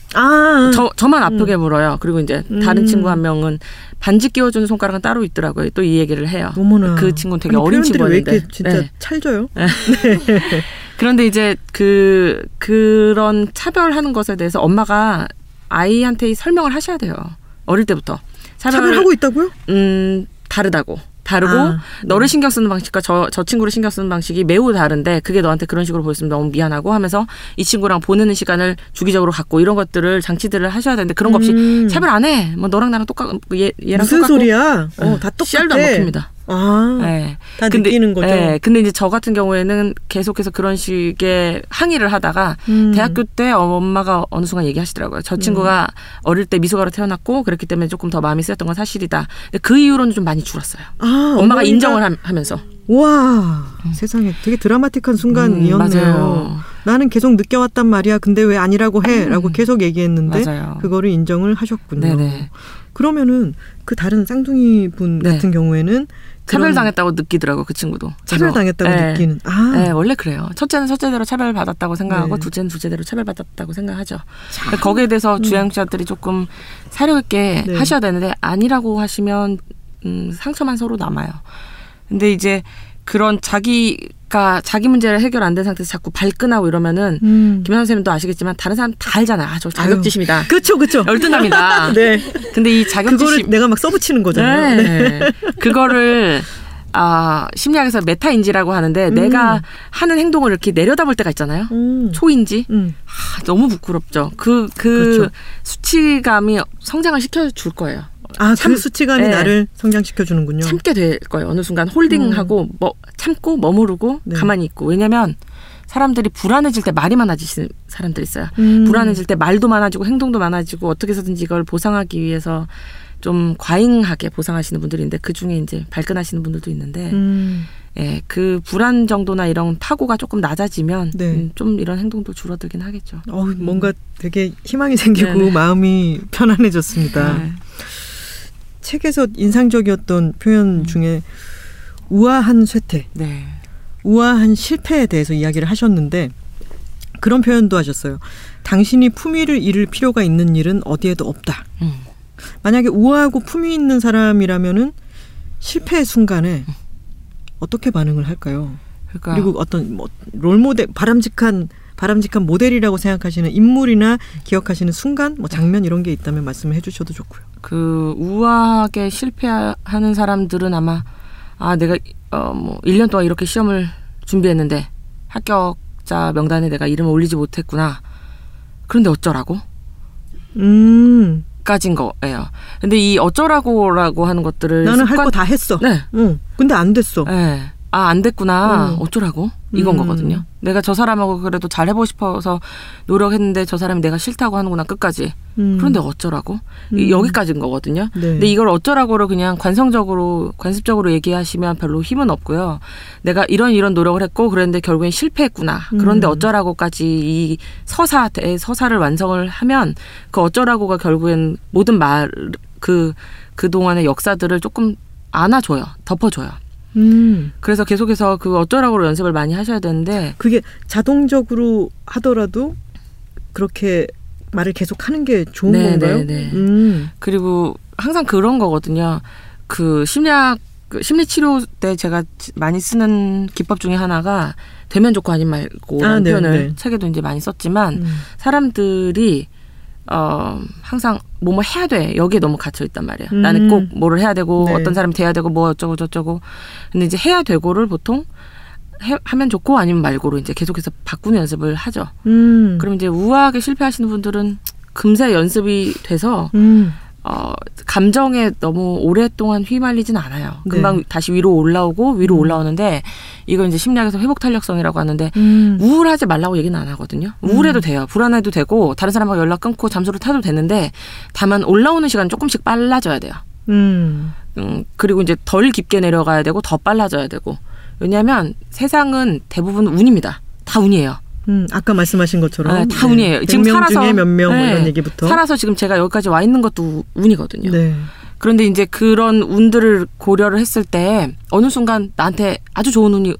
저만 아프게 물어요. 그리고 이제 다른 친구 한 명은 반지 끼워주는 손가락은 따로 있더라고요. 또 이 얘기를 해요. 어머나. 그 친구는 되게 어린 친구였는데. 왜 이렇게 진짜 네. 찰져요? 네. 네. 그런데 이제 그런 차별하는 것에 대해서 엄마가 아이한테 설명을 하셔야 돼요. 어릴 때부터. 차별하고 있다고요? 다르고 너를 신경 쓰는 방식과 저 친구를 신경 쓰는 방식이 매우 다른데 그게 너한테 그런 식으로 보였으면 너무 미안하고 하면서 이 친구랑 보내는 시간을 주기적으로 갖고 이런 것들을 장치들을 하셔야 되는데 그런 거 없이 차별 안 해. 뭐 너랑 나랑 똑같고 얘랑 무슨 똑같고. 무슨 소리야? 다 똑같아. 씨알도 안 먹힙니다. 네. 다 근데, 느끼는 거죠. 네. 근데 이제 저 같은 경우에는 계속해서 그런 식의 항의를 하다가 대학교 때 엄마가 어느 순간 얘기하시더라고요. 저 친구가 어릴 때 미숙아로 태어났고 그랬기 때문에 조금 더 마음이 쓰였던 건 사실이다. 근데 그 이후로는 좀 많이 줄었어요. 엄마가 인정을 하면서. 와, 세상에 되게 드라마틱한 순간이었네요. 맞아요. 나는 계속 느껴왔단 말이야. 근데 왜 아니라고 해? 라고 계속 얘기했는데 맞아요. 그거를 인정을 하셨군요. 네네. 그러면은 그 다른 쌍둥이 분 네. 같은 경우에는 차별당했다고 느끼더라고. 그 친구도 차별당했다고 네. 느끼는. 네, 원래 그래요. 첫째는 첫째대로 차별받았다고 생각하고 네. 둘째는 둘째대로 차별받았다고 생각하죠. 그러니까 거기에 대해서 주행자들이 조금 사려 있게 네. 하셔야 되는데 아니라고 하시면 상처만 서로 남아요. 근데 이제 그런 자기 문제를 해결 안 된 상태에서 자꾸 발끈하고 이러면은 김하나 선생님도 아시겠지만 다른 사람 다 알잖아. 저 자격지심이다. 그렇죠. 열등감이다. 네. 근데 이 자격지심 그거를 내가 막 써붙이는 거잖아요. 네. 네. 그거를 심리학에서 메타인지라고 하는데 내가 하는 행동을 이렇게 내려다볼 때가 있잖아요. 초인지. 너무 부끄럽죠. 그렇죠. 수치감이 성장을 시켜줄 거예요. 그 수치감이 네. 나를 성장시켜주는군요. 참게 될 거예요. 어느 순간 홀딩하고 참고 머무르고 네. 가만히 있고. 왜냐면 사람들이 불안해질 때 말이 많아지시는 사람들이 있어요. 불안해질 때 말도 많아지고 행동도 많아지고 어떻게 해서든지 이걸 보상하기 위해서 좀 과잉하게 보상하시는 분들인데 그중에 이제 발끈하시는 분들도 있는데 예, 그 불안 정도나 이런 파고가 조금 낮아지면 네. 좀 이런 행동도 줄어들긴 하겠죠. 뭔가 되게 희망이 생기고 네네. 마음이 편안해졌습니다. 네. 책에서 인상적이었던 표현 중에 우아한 쇠퇴, 네. 우아한 실패에 대해서 이야기를 하셨는데 그런 표현도 하셨어요. 당신이 품위를 잃을 필요가 있는 일은 어디에도 없다. 만약에 우아하고 품위 있는 사람이라면은 실패의 순간에 어떻게 반응을 할까요? 그러니까. 그리고 어떤 롤모델, 바람직한 모델이라고 생각하시는 인물이나 기억하시는 순간, 뭐 장면 이런 게 있다면 말씀을 해주셔도 좋고요. 그 우아하게 실패하는 사람들은 아마 내가 1년 동안 이렇게 시험을 준비했는데 합격자 명단에 내가 이름을 올리지 못했구나. 그런데 어쩌라고? 까진 거예요. 근데 이 어쩌라고라고 하는 것들을 나는 할 거 다 했어. 네. 근데 안 됐어. 네. 안 됐구나. 어쩌라고? 이건 거거든요. 내가 저 사람하고 그래도 잘해보고 싶어서 노력했는데 저 사람이 내가 싫다고 하는구나 끝까지. 그런데 어쩌라고? 여기까지인 거거든요. 네. 근데 이걸 어쩌라고를 그냥 관습적으로 얘기하시면 별로 힘은 없고요. 내가 이런 노력을 했고 그랬는데 결국엔 실패했구나. 그런데 어쩌라고까지 이 서사를 완성을 하면 그 어쩌라고가 결국엔 모든 그동안의 역사들을 조금 안아줘요. 덮어줘요. 그래서 계속해서 그 어쩌라고로 연습을 많이 하셔야 되는데 그게 자동적으로 하더라도 그렇게 말을 계속 하는 게 좋은 건가요? 그리고 항상 그런 거거든요. 그 심리치료 때 제가 많이 쓰는 기법 중에 하나가 되면 좋고 아님 말고라는 표현을 책에도 이제 많이 썼지만 사람들이 항상 뭐 해야 돼. 여기에 너무 갇혀 있단 말이야. 나는 꼭 뭐를 해야 되고 네. 어떤 사람이 돼야 되고 뭐 어쩌고 저쩌고. 근데 이제 해야 되고를 보통 하면 좋고 아니면 말고로 이제 계속해서 바꾸는 연습을 하죠. 그럼 이제 우아하게 실패하시는 분들은 금세 연습이 돼서 감정에 너무 오랫동안 휘말리진 않아요. 금방 네. 다시 위로 올라오는데 이걸 이제 심리학에서 회복 탄력성이라고 하는데 우울하지 말라고 얘기는 안 하거든요. 우울해도 돼요. 불안해도 되고 다른 사람하고 연락 끊고 잠수를 타도 되는데 다만 올라오는 시간 조금씩 빨라져야 돼요. 그리고 이제 덜 깊게 내려가야 되고 더 빨라져야 되고. 왜냐하면 세상은 대부분 운입니다. 다 운이에요. 아까 말씀하신 것처럼 아, 다 운이에요. 네. 지금 100명 살아서 중에 몇 명 네. 이런 얘기부터 살아서 지금 제가 여기까지 와 있는 것도 운이거든요. 네. 그런데 이제 그런 운들을 고려를 했을 때 어느 순간 나한테 아주 좋은 운이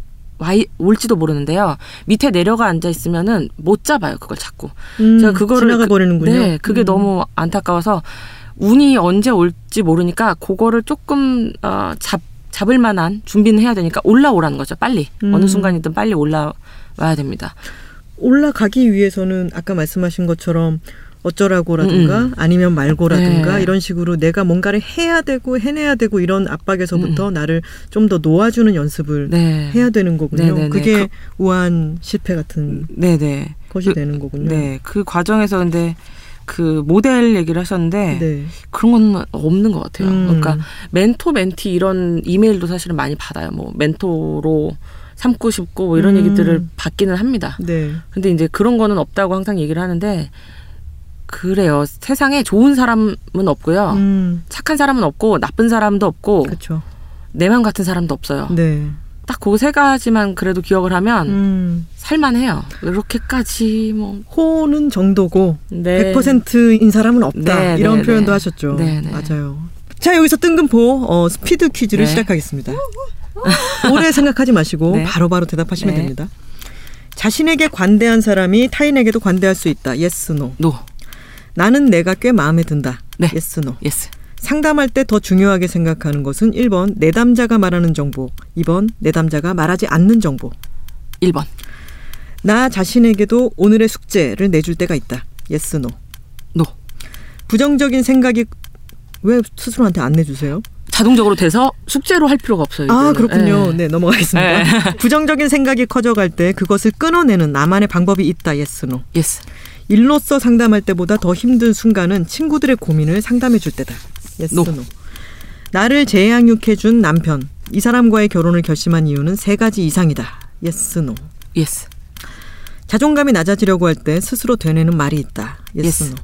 올지도 모르는데요. 밑에 내려가 앉아 있으면은 못 잡아요. 그걸 자꾸 제가 그거를 지나가 버리는군요. 네, 그게 너무 안타까워서 운이 언제 올지 모르니까 그거를 조금 잡을 만한 준비는 해야 되니까 올라오라는 거죠. 빨리 어느 순간이든 빨리 올라와야 됩니다. 올라가기 위해서는 아까 말씀하신 것처럼 어쩌라고라든가 아니면 말고라든가 네. 이런 식으로 내가 뭔가를 해야 되고 해내야 되고 이런 압박에서부터 나를 좀 더 놓아주는 연습을 네. 해야 되는 거군요. 네네네. 그게 우한 실패 같은 네네. 것이 되는 거군요. 네, 그 과정에서 근데 그 모델 얘기를 하셨는데 네. 그런 건 없는 것 같아요. 그러니까 멘토 멘티 이런 이메일도 사실은 많이 받아요. 뭐 멘토로 삼고 싶고 뭐 이런 얘기들을 받기는 합니다. 네. 근데 이제 그런 거는 없다고 항상 얘기를 하는데 그래요. 세상에 좋은 사람은 없고요. 착한 사람은 없고 나쁜 사람도 없고 그쵸. 내 맘 같은 사람도 없어요. 네. 딱 그 세 가지만 그래도 기억을 하면 살만해요. 이렇게까지 뭐 호는 정도고 네. 100%인 사람은 없다. 네, 이런 네, 표현도 네. 하셨죠. 네, 네. 맞아요. 자, 여기서 뜬금포 스피드 퀴즈를 네. 시작하겠습니다. 오래 생각하지 마시고 바로바로 네. 바로 대답하시면 네. 됩니다. 자신에게 관대한 사람이 타인에게도 관대할 수 있다. 예스, 노. 노. 나는 내가 꽤 마음에 든다. 네. 예스, 노. 예스. 상담할 때 더 중요하게 생각하는 것은 1번 내담자가 말하는 정보, 2번 내담자가 말하지 않는 정보. 1번. 나 자신에게도 오늘의 숙제를 내줄 때가 있다. 예스, 노. 노. 부정적인 생각이 왜 스스로한테 안 내주세요? 자동적으로 돼서 숙제로 할 필요가 없어요. 이거는. 아, 그렇군요. 네, 넘어가겠습니다. 에. 부정적인 생각이 커져갈 때 그것을 끊어내는 나만의 방법이 있다. 예스, 노. 예스. 일로서 상담할 때보다 더 힘든 순간은 친구들의 고민을 상담해 줄 때다. 예스, 노. 나를 재양육해 준 남편. 이 사람과의 결혼을 결심한 이유는 3가지 이상이다. 예스, 노. 예스. 자존감이 낮아지려고 할 때 스스로 되뇌는 말이 있다. 예스, 노.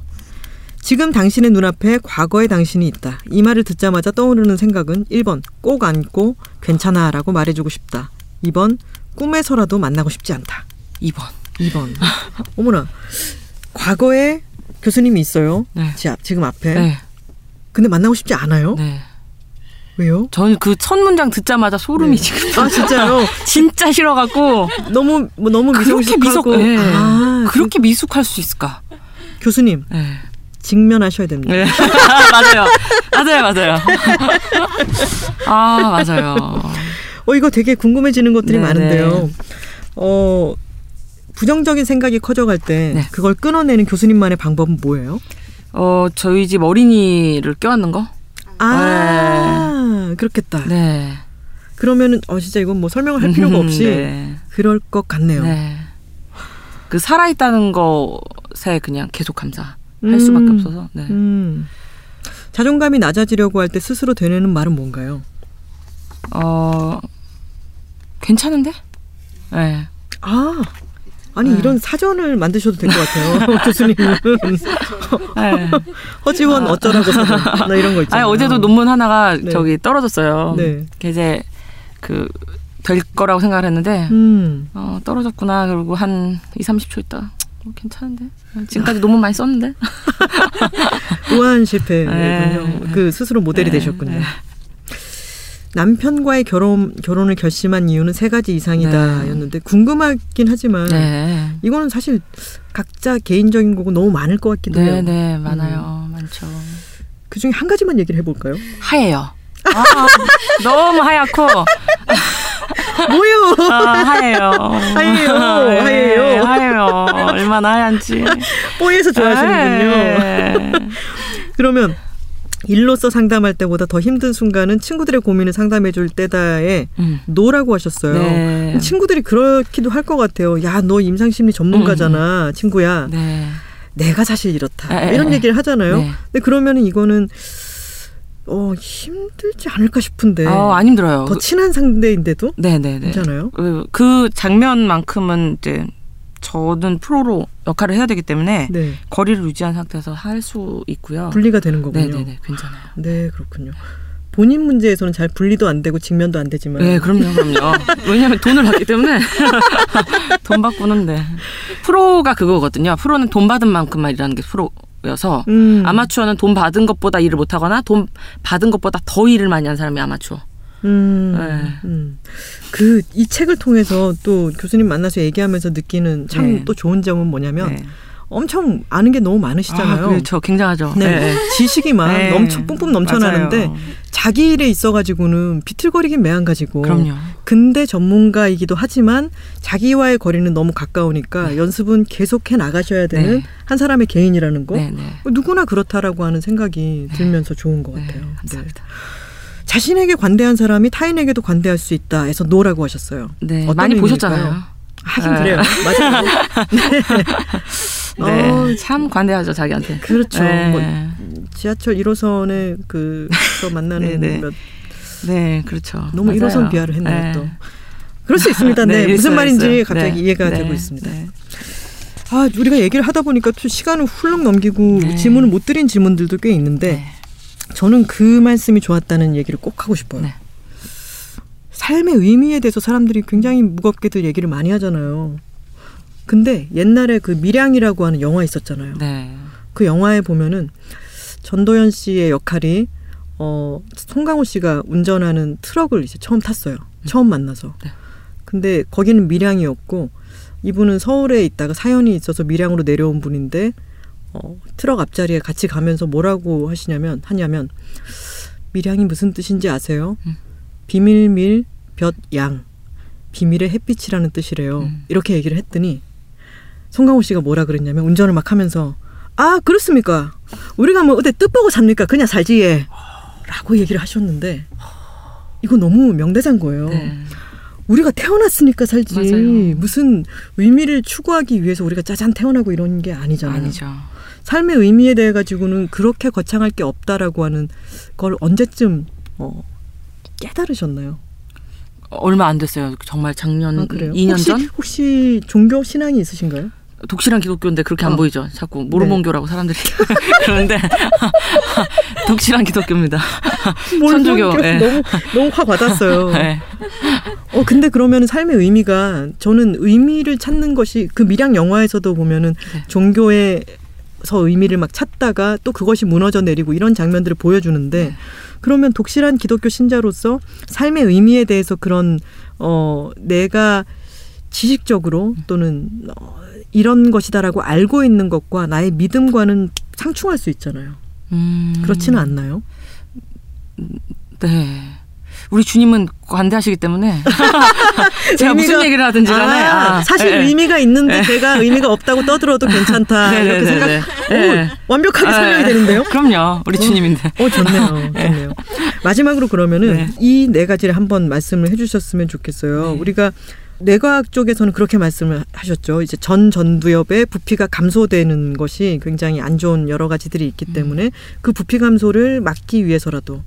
지금 당신의 눈앞에 과거의 당신이 있다. 이 말을 듣자마자 떠오르는 생각은 1번 꼭 안고 괜찮아 라고 말해주고 싶다. 2번 꿈에서라도 만나고 싶지 않다. 2번. 어머나, 과거에 교수님이 있어요. 네. 지금 앞에. 네. 근데 만나고 싶지 않아요? 네. 왜요? 저는 그 첫 문장 듣자마자 소름이 네. 지금. 아, 진짜요? 진짜 싫어갖고. 너무 미숙하고. 네. 아, 그렇게 미숙할 수 있을까? 교수님. 네. 직면하셔야 됩니다. 네. 맞아요. 아, 맞아요. 이거 되게 궁금해지는 것들이 네네. 많은데요. 부정적인 생각이 커져갈 때 네. 그걸 끊어내는 교수님만의 방법은 뭐예요? 저희 집 어린이를 껴안는 거? 아, 네. 그렇겠다. 네. 그러면은 진짜 이건 뭐 설명을 할 필요가 없이 네. 그럴 것 같네요. 네. 그 살아있다는 것에 그냥 계속 감사. 할 수밖에 없어서. 네. 자존감이 낮아지려고 할 때 스스로 되뇌는 말은 뭔가요? 괜찮은데? 네. 아니 네. 이런 사전을 만드셔도 될 것 같아요. 교수님. 네. 허지원 어쩌라고 사전. 나 이런 거 있잖아요. 아니, 어제도 논문 하나가 네. 저기 떨어졌어요. 네. 이제 될 거라고 생각을 했는데 떨어졌구나. 그리고 한 20-30초 있다. 괜찮은데? 지금까지 논문 많이 썼는데? 우한 실패군요. 그 스스로 모델이 되셨군요. 에이. 남편과의 결혼을 결심한 이유는 3가지 이상이다 였는데 궁금하긴 하지만 이거는 사실 각자 개인적인 거고 너무 많을 것 같기도 해요. 네, 많아요. 많죠. 그중에 한 가지만 얘기를 해볼까요? 하얘요. 너무 하얗고 뭐요? 하얘요. 얼마나 하얀지. 뽀얘서 좋아하시는군요. 그러면 일로서 상담할 때보다 더 힘든 순간은 친구들의 고민을 상담해 줄 때다에 노라고 하셨어요. 네. 친구들이 그렇기도 할 것 같아요. 야, 너 임상심리 전문가잖아. 친구야. 네. 내가 사실 이렇다. 이런 얘기를 하잖아요. 네. 근데 그러면 이거는 힘들지 않을까 싶은데. 안 힘들어요. 더 친한 상대인데도. 네네네. 괜찮아요. 그 장면만큼은 이제 저는 프로로 역할을 해야 되기 때문에 네. 거리를 유지한 상태에서 할 수 있고요. 분리가 되는 거군요. 네네네, 괜찮아요. 네, 그렇군요. 본인 문제에서는 잘 분리도 안 되고 직면도 안 되지만. 네, 그럼요, 그럼요. 왜냐하면 돈을 받기 때문에 돈 바꾸는데 프로가 그거거든요. 프로는 돈 받은 만큼만 일하는 게 프로여서 아마추어는 돈 받은 것보다 일을 못 하거나 돈 받은 것보다 더 일을 많이 한 사람이 아마추어. 네. 그 이 책을 통해서 또 교수님 만나서 얘기하면서 느끼는 참 또 네. 좋은 점은 뭐냐면. 네. 엄청 아는 게 너무 많으시잖아요. 아, 그렇죠. 굉장하죠. 네. 네. 지식이 막 네. 뿜뿜 넘쳐나는데 맞아요. 자기 일에 있어가지고는 비틀거리긴 매한가지고. 그럼요. 근데 전문가이기도 하지만 자기와의 거리는 너무 가까우니까 네. 연습은 계속해 나가셔야 되는 네. 한 사람의 개인이라는 거. 네, 네. 누구나 그렇다라고 하는 생각이 네. 들면서 좋은 것 같아요. 네, 감사합니다. 네. 자신에게 관대한 사람이 타인에게도 관대할 수 있다 해서 노라고 하셨어요. 네. 많이 의미일까요? 보셨잖아요. 하긴 그래요. 맞아요. 네. 네, 참 관대하죠 자기한테. 그렇죠. 네. 뭐 지하철 1호선에 그 만나는 네, 네. 몇. 네, 그렇죠. 너무 맞아요. 1호선 비하를 했네요. 네. 또 그럴 수 있습니다. 네, 네. 무슨 말인지 갑자기 네. 이해가 네. 되고 있습니다. 네. 아, 우리가 얘기를 하다 보니까 또 시간을 훌렁 넘기고 네. 질문을 못 드린 질문들도 꽤 있는데 네. 저는 그 말씀이 좋았다는 얘기를 꼭 하고 싶어요. 네. 삶의 의미에 대해서 사람들이 굉장히 무겁게들 얘기를 많이 하잖아요. 근데 옛날에 그 밀양이라고 하는 영화 있었잖아요. 네. 그 영화에 보면은 전도연 씨의 역할이 송강호 씨가 운전하는 트럭을 이제 처음 탔어요. 처음 만나서. 네. 근데 거기는 밀양이었고 이분은 서울에 있다가 사연이 있어서 밀양으로 내려온 분인데 트럭 앞자리에 같이 가면서 뭐라고 하냐면 밀양이 무슨 뜻인지 아세요? 비밀밀 볕양 비밀의 햇빛이라는 뜻이래요. 이렇게 얘기를 했더니 송강호 씨가 뭐라 그랬냐면 운전을 막 하면서 아 그렇습니까? 우리가 뭐 어디 뜻보고 삽니까? 그냥 살지에 라고 얘기를 하셨는데 이거 너무 명대사인 거예요. 네. 우리가 태어났으니까 살지 맞아요. 무슨 의미를 추구하기 위해서 우리가 짜잔 태어나고 이런 게 아니잖아요. 아니죠. 삶의 의미에 대해 가지고는 그렇게 거창할 게 없다라고 하는 걸 언제쯤 깨달으셨나요? 얼마 안 됐어요. 정말 작년 2년 혹시, 전? 혹시 종교 신앙이 있으신가요? 독실한 기독교인데 그렇게 안 보이죠. 자꾸 모르몬교라고 네. 사람들이 그런데 독실한 기독교입니다. 천주교. 네. 너무 확 와닿았어요. 네. 근데 그러면 삶의 의미가 저는 의미를 찾는 것이 그 밀양 영화에서도 보면은 네. 종교에서 의미를 막 찾다가 또 그것이 무너져 내리고 이런 장면들을 보여주는데 네. 그러면 독실한 기독교 신자로서 삶의 의미에 대해서 그런 내가 지식적으로 또는 이런 것이다라고 알고 있는 것과 나의 믿음과는 상충할 수 있잖아요. 그렇지는 않나요? 네. 우리 주님은 관대하시기 때문에 제가 무슨 얘기를 하든지 간에 사실 네. 의미가 있는데 네. 제가 의미가 없다고 떠들어도 괜찮다 네, 이렇게 네, 생각 네. 완벽하게 설명이 되는데요. 그럼요. 우리 주님인데 좋네요. 네. 좋네요. 마지막으로 그러면은 네. 이 네 가지를 한번 말씀을 해주셨으면 좋겠어요. 네. 우리가 뇌과학 쪽에서는 그렇게 말씀을 하셨죠. 이제 전두엽의 부피가 감소되는 것이 굉장히 안 좋은 여러 가지들이 있기 때문에 그 부피 감소를 막기 위해서라도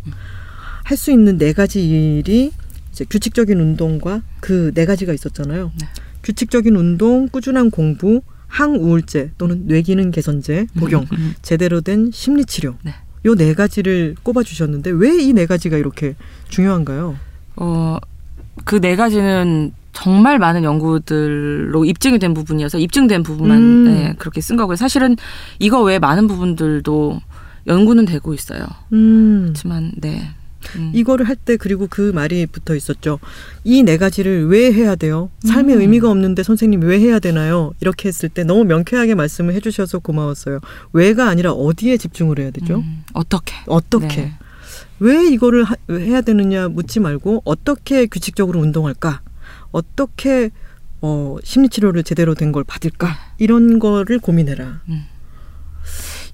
할 수 있는 네 가지 일이 이제 규칙적인 운동과 그 네 가지가 있었잖아요. 네. 규칙적인 운동, 꾸준한 공부, 항우울제 또는 뇌기능 개선제 복용, 제대로 된 심리치료. 네. 요 네 가지를 꼽아주셨는데 왜 이 네 가지가 이렇게 중요한가요? 그 네 가지는 정말 많은 연구들로 입증이 된 부분이어서 입증된 부분만 네, 그렇게 쓴 거고요. 사실은 이거 외에 많은 부분들도 연구는 되고 있어요. 그렇지만 네. 이거를 할 때 그리고 그 말이 붙어 있었죠. 이 네 가지를 왜 해야 돼요? 삶의 의미가 없는데 선생님 왜 해야 되나요? 이렇게 했을 때 너무 명쾌하게 말씀을 해주셔서 고마웠어요. 왜가 아니라 어디에 집중을 해야 되죠? 어떻게? 네. 왜 이거를 해야 되느냐 묻지 말고 어떻게 규칙적으로 운동할까? 어떻게 심리치료를 제대로 된 걸 받을까? 이런 거를 고민해라.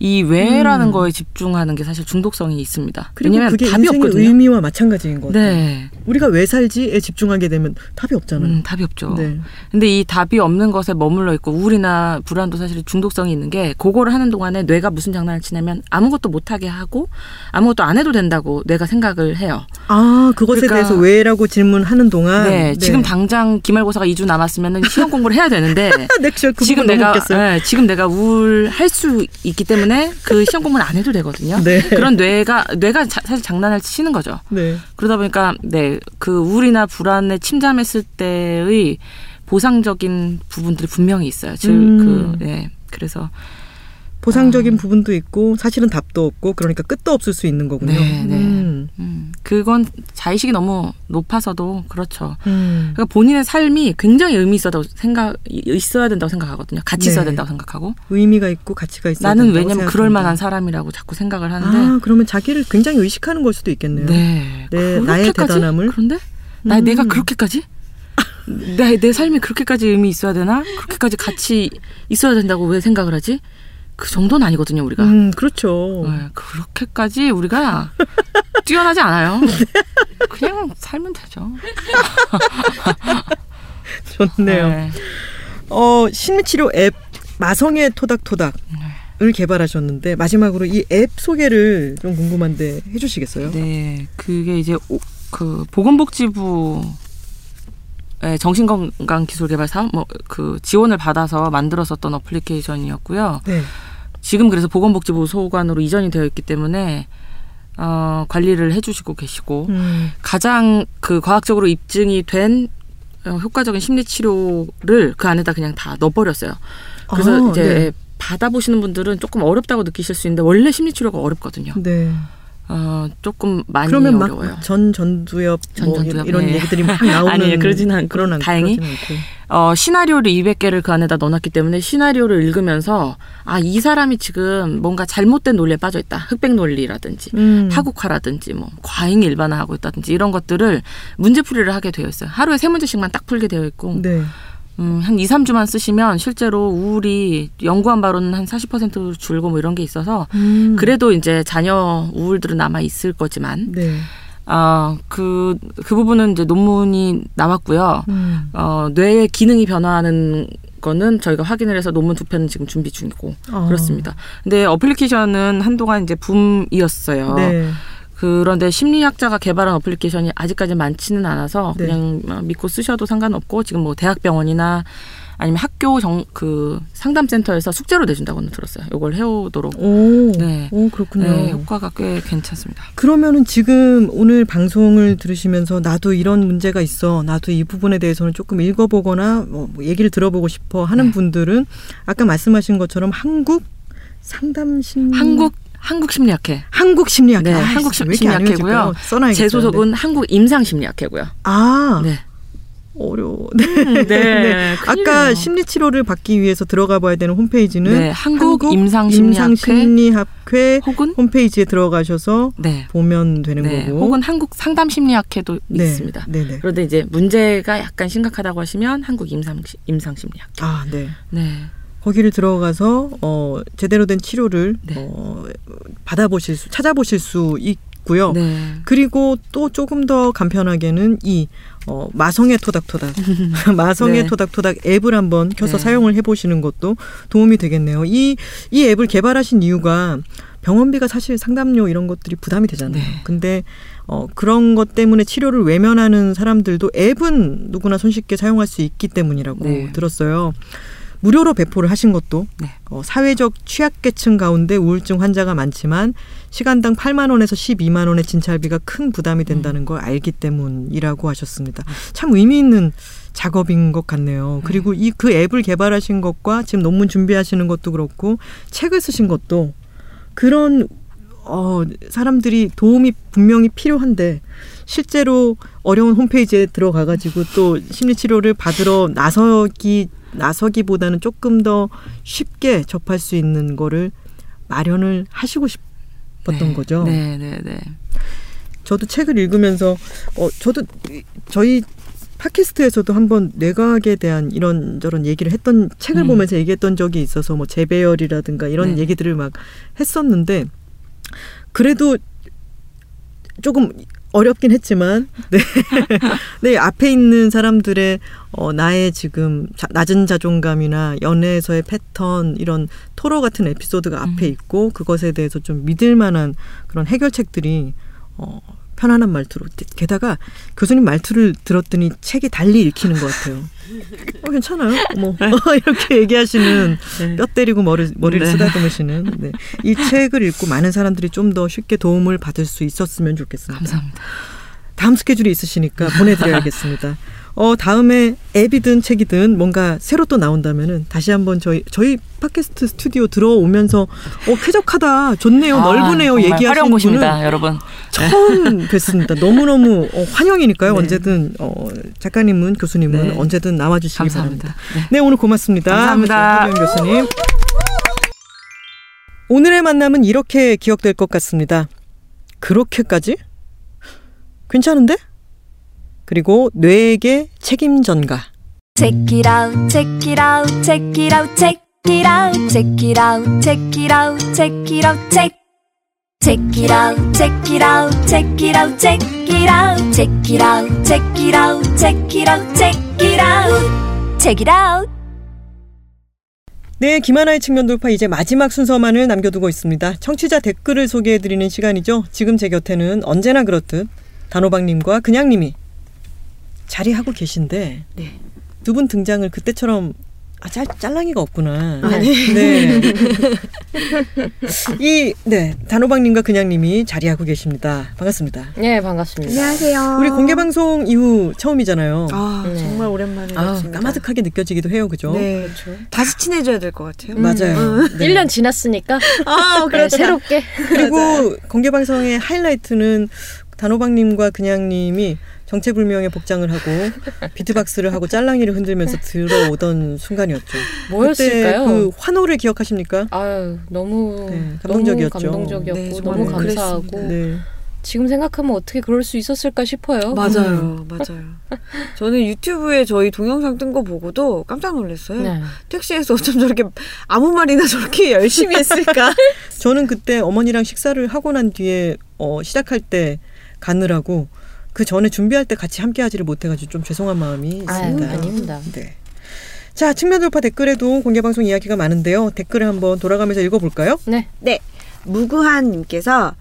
이 왜라는 거에 집중하는 게 사실 중독성이 있습니다. 왜냐하면 답이 없거든요. 그게 인생의 의미와 마찬가지인 것 같아요. 네. 우리가 왜 살지에 집중하게 되면 답이 없잖아요. 답이 없죠. 네. 근데 이 답이 없는 것에 머물러 있고 우울이나 불안도 사실 중독성이 있는 게 그거를 하는 동안에 뇌가 무슨 장난을 치냐면 아무것도 못하게 하고 아무것도 안 해도 된다고 뇌가 생각을 해요. 아, 그것에 그러니까, 대해서 왜라고 질문하는 동안. 네, 네. 지금 당장 기말고사가 2주 남았으면 시험 공부를 해야 되는데 네, 그 지금 내가 네, 지금 내가 우울할 수 있기 때문에 그 시험 공부는 안 해도 되거든요. 네. 그런 뇌가 사실 장난을 치는 거죠. 네. 그러다 보니까 네, 그 우울이나 불안에 침잠했을 때의 보상적인 부분들이 분명히 있어요. 즉, 그, 네, 그래서 보상적인 부분도 있고 사실은 답도 없고 그러니까 끝도 없을 수 있는 거군요. 네, 네. 그건 자의식이 너무 높아서도 그렇죠. 그러니까 본인의 삶이 굉장히 의미 있어야 된다고 생각하거든요. 가치 네. 있어야 된다고 생각하고 의미가 있고 가치가 있어야 나는 왜냐면 그럴만한 사람이라고 자꾸 생각을 하는데 아, 그러면 자기를 굉장히 의식하는 걸 수도 있겠네요. 네, 네 나의 대단함을 그런데 내가 그렇게까지? 내 삶이 그렇게까지 의미 있어야 되나? 그렇게까지 가치 있어야 된다고 왜 생각을 하지? 그 정도는 아니거든요, 우리가. 그렇죠. 네, 그렇게까지 우리가 뛰어나지 않아요. 그냥 살면 되죠. 좋네요. 네. 심리치료 앱 마성의 토닥토닥을 개발하셨는데 마지막으로 이 앱 소개를 좀 궁금한데 해주시겠어요? 네, 그게 이제 그 보건복지부 네, 정신건강기술개발사업 그 지원을 받아서 만들었었던 어플리케이션이었고요. 네. 지금 그래서 보건복지부 소관으로 이전이 되어 있기 때문에 관리를 해주시고 계시고 가장 그 과학적으로 입증이 된 효과적인 심리치료를 그 안에다 그냥 다 넣어버렸어요. 그래서 아, 이제 네. 받아보시는 분들은 조금 어렵다고 느끼실 수 있는데 원래 심리치료가 어렵거든요. 네. 조금 많이 어려워요. 그러면 막 전두엽 뭐 이런 네. 얘기들이 막 나오는. 아니에요. 그러진 않고. 다행히. 시나리오를 200개를 그 안에다 넣어놨기 때문에 시나리오를 읽으면서 아, 이 사람이 지금 뭔가 잘못된 논리에 빠져있다. 흑백 논리라든지 파국화라든지 뭐 과잉 일반화하고 있다든지 이런 것들을 문제풀이를 하게 되어 있어요. 하루에 3문제씩만 딱 풀게 되어 있고. 네. 한 2, 3주만 쓰시면 실제로 우울이 연구한 바로는 한 40% 줄고 뭐 이런 게 있어서 그래도 이제 자녀 우울들은 남아 있을 거지만 네. 그 부분은 이제 논문이 나왔고요. 뇌의 기능이 변화하는 거는 저희가 확인을 해서 논문 2편은 지금 준비 중이고 그렇습니다. 근데 어플리케이션은 한동안 이제 붐이었어요. 네. 그런데 심리학자가 개발한 어플리케이션이 아직까지 많지는 않아서 네. 그냥 믿고 쓰셔도 상관없고 지금 뭐 대학병원이나 아니면 학교 상담센터에서 숙제로 내준다고는 들었어요. 이걸 해오도록. 오, 네. 오 그렇군요. 네, 효과가 꽤 괜찮습니다. 그러면은 지금 오늘 방송을 들으시면서 나도 이런 문제가 있어. 나도 이 부분에 대해서는 조금 읽어보거나 뭐 얘기를 들어보고 싶어 하는 네. 분들은 아까 말씀하신 것처럼 한국심리학회. 한국심리학회. 네, 한국심리학회고요. 제 소속은 한국임상심리학회고요. 아, 네. 어려워. 네. 네. 네. 아까 심리치료를 받기 위해서 들어가 봐야 되는 홈페이지는 네, 한국임상심리학회 혹은 홈페이지에 들어가셔서 네. 보면 되는 네. 거고. 혹은 한국상담심리학회도 네. 있습니다. 네. 네. 그런데 이제 문제가 약간 심각하다고 하시면 한국임상심리학회. 아, 네. 네. 거기를 들어가서 제대로 된 치료를 네. 찾아보실 수 있고요. 네. 그리고 또 조금 더 간편하게는 이 마성의 토닥토닥, 마성의 네. 토닥토닥 앱을 한번 켜서 네. 사용을 해보시는 것도 도움이 되겠네요. 이 앱을 개발하신 이유가 병원비가 사실 상담료 이런 것들이 부담이 되잖아요. 네. 근데 그런 것 때문에 치료를 외면하는 사람들도 앱은 누구나 손쉽게 사용할 수 있기 때문이라고 네. 들었어요. 무료로 배포를 하신 것도 네. 사회적 취약계층 가운데 우울증 환자가 많지만 시간당 8만 원에서 12만 원의 진찰비가 큰 부담이 된다는 걸 알기 때문이라고 하셨습니다. 참 의미 있는 작업인 것 같네요. 그리고 그 앱을 개발하신 것과 지금 논문 준비하시는 것도 그렇고 책을 쓰신 것도 그런 사람들이 도움이 분명히 필요한데 실제로 어려운 홈페이지에 들어가가지고 또 심리치료를 받으러 나서기보다는 조금 더 쉽게 접할 수 있는 거를 마련을 하시고 싶었던 네, 거죠. 네, 네, 네. 저도 책을 읽으면서 저도 저희 팟캐스트에서도 한번 뇌과학에 대한 이런저런 얘기를 했던 책을 보면서 얘기했던 적이 있어서 뭐 재배열이라든가 이런 네. 얘기들을 막 했었는데 그래도 조금 어렵긴 했지만 네. 네, 앞에 있는 사람들의 나의 지금 낮은 자존감이나 연애에서의 패턴 이런 토로 같은 에피소드가 앞에 있고 그것에 대해서 좀 믿을 만한 그런 해결책들이 편안한 말투로. 게다가 교수님 말투를 들었더니 책이 달리 읽히는 것 같아요. 괜찮아요. 뭐 이렇게 얘기하시는 네. 뼈 때리고 머리를 네. 쓰다듬으시는. 네. 이 책을 읽고 많은 사람들이 좀 더 쉽게 도움을 받을 수 있었으면 좋겠습니다. 감사합니다. 다음 스케줄이 있으시니까 보내드려야겠습니다. 다음에 앱이든 책이든 뭔가 새로 또 나온다면은 다시 한번 저희 팟캐스트 스튜디오 들어오면서 쾌적하다, 좋네요, 넓으네요 얘기하시는 화려한 곳입니다, 여러분. 처음 뵀습니다. 너무너무 환영이니까요. 네. 언제든 작가님은 교수님은 네. 언제든 나와주시기 감사합니다. 바랍니다. 네. 네, 오늘 고맙습니다. 감사합니다. 허지원 교수님. 오늘의 만남은 이렇게 기억될 것 같습니다. 그렇게까지? 괜찮은데? 그리고 뇌에게 책임 전가. Check it out, check it out, check it out, check it out, check it out, check it out, check it out, check. Check it out, check it out, check it out, check it out, check it out, check it out, check it out, check it out, check it out. 네, 김하나의 측면 돌파 이제 마지막 순서만을 남겨두고 있습니다. 청취자 댓글을 소개해드리는 시간이죠. 지금 제 곁에는 언제나 그렇듯 단호박님과 그냥님이 자리하고 계신데 네. 두 분 등장을 그때처럼 짤랑이가 없구나. 아, 네. 네. 단호박님과 그냥님이 자리하고 계십니다. 반갑습니다. 네, 반갑습니다. 안녕하세요. 우리 공개방송 이후 처음이잖아요. 정말 오랜만에 까마득하게 느껴지기도 해요. 그죠? 네, 그렇죠. 다시 친해져야 될 것 같아요. 맞아요. 네. 1년 지났으니까 네, 새롭게. 그리고 공개방송의 하이라이트는 단호박님과 그냥님이 정체불명의 복장을 하고 비트박스를 하고 짤랑이를 흔들면서 들어오던 순간이었죠. 뭐였을까요? 그때 그 환호를 기억하십니까? 아유, 너무, 네, 감동적이었죠. 너무 감동적이었고 네, 너무 감사하고 네. 지금 생각하면 어떻게 그럴 수 있었을까 싶어요. 맞아요. 맞아요. 저는 유튜브에 저희 동영상 뜬 거 보고도 깜짝 놀랐어요. 네. 택시에서 어쩜 저렇게 아무 말이나 저렇게 열심히 했을까. 저는 그때 어머니랑 식사를 하고 난 뒤에 시작할 때 가느라고 그 전에 준비할 때 같이 함께하지를 못해가지고 좀 죄송한 마음이 있습니다. 아닙니다. 네. 자, 측면 돌파 댓글에도 공개방송 이야기가 많은데요. 댓글을 한번 돌아가면서 읽어볼까요? 네. 네. 무구한님께서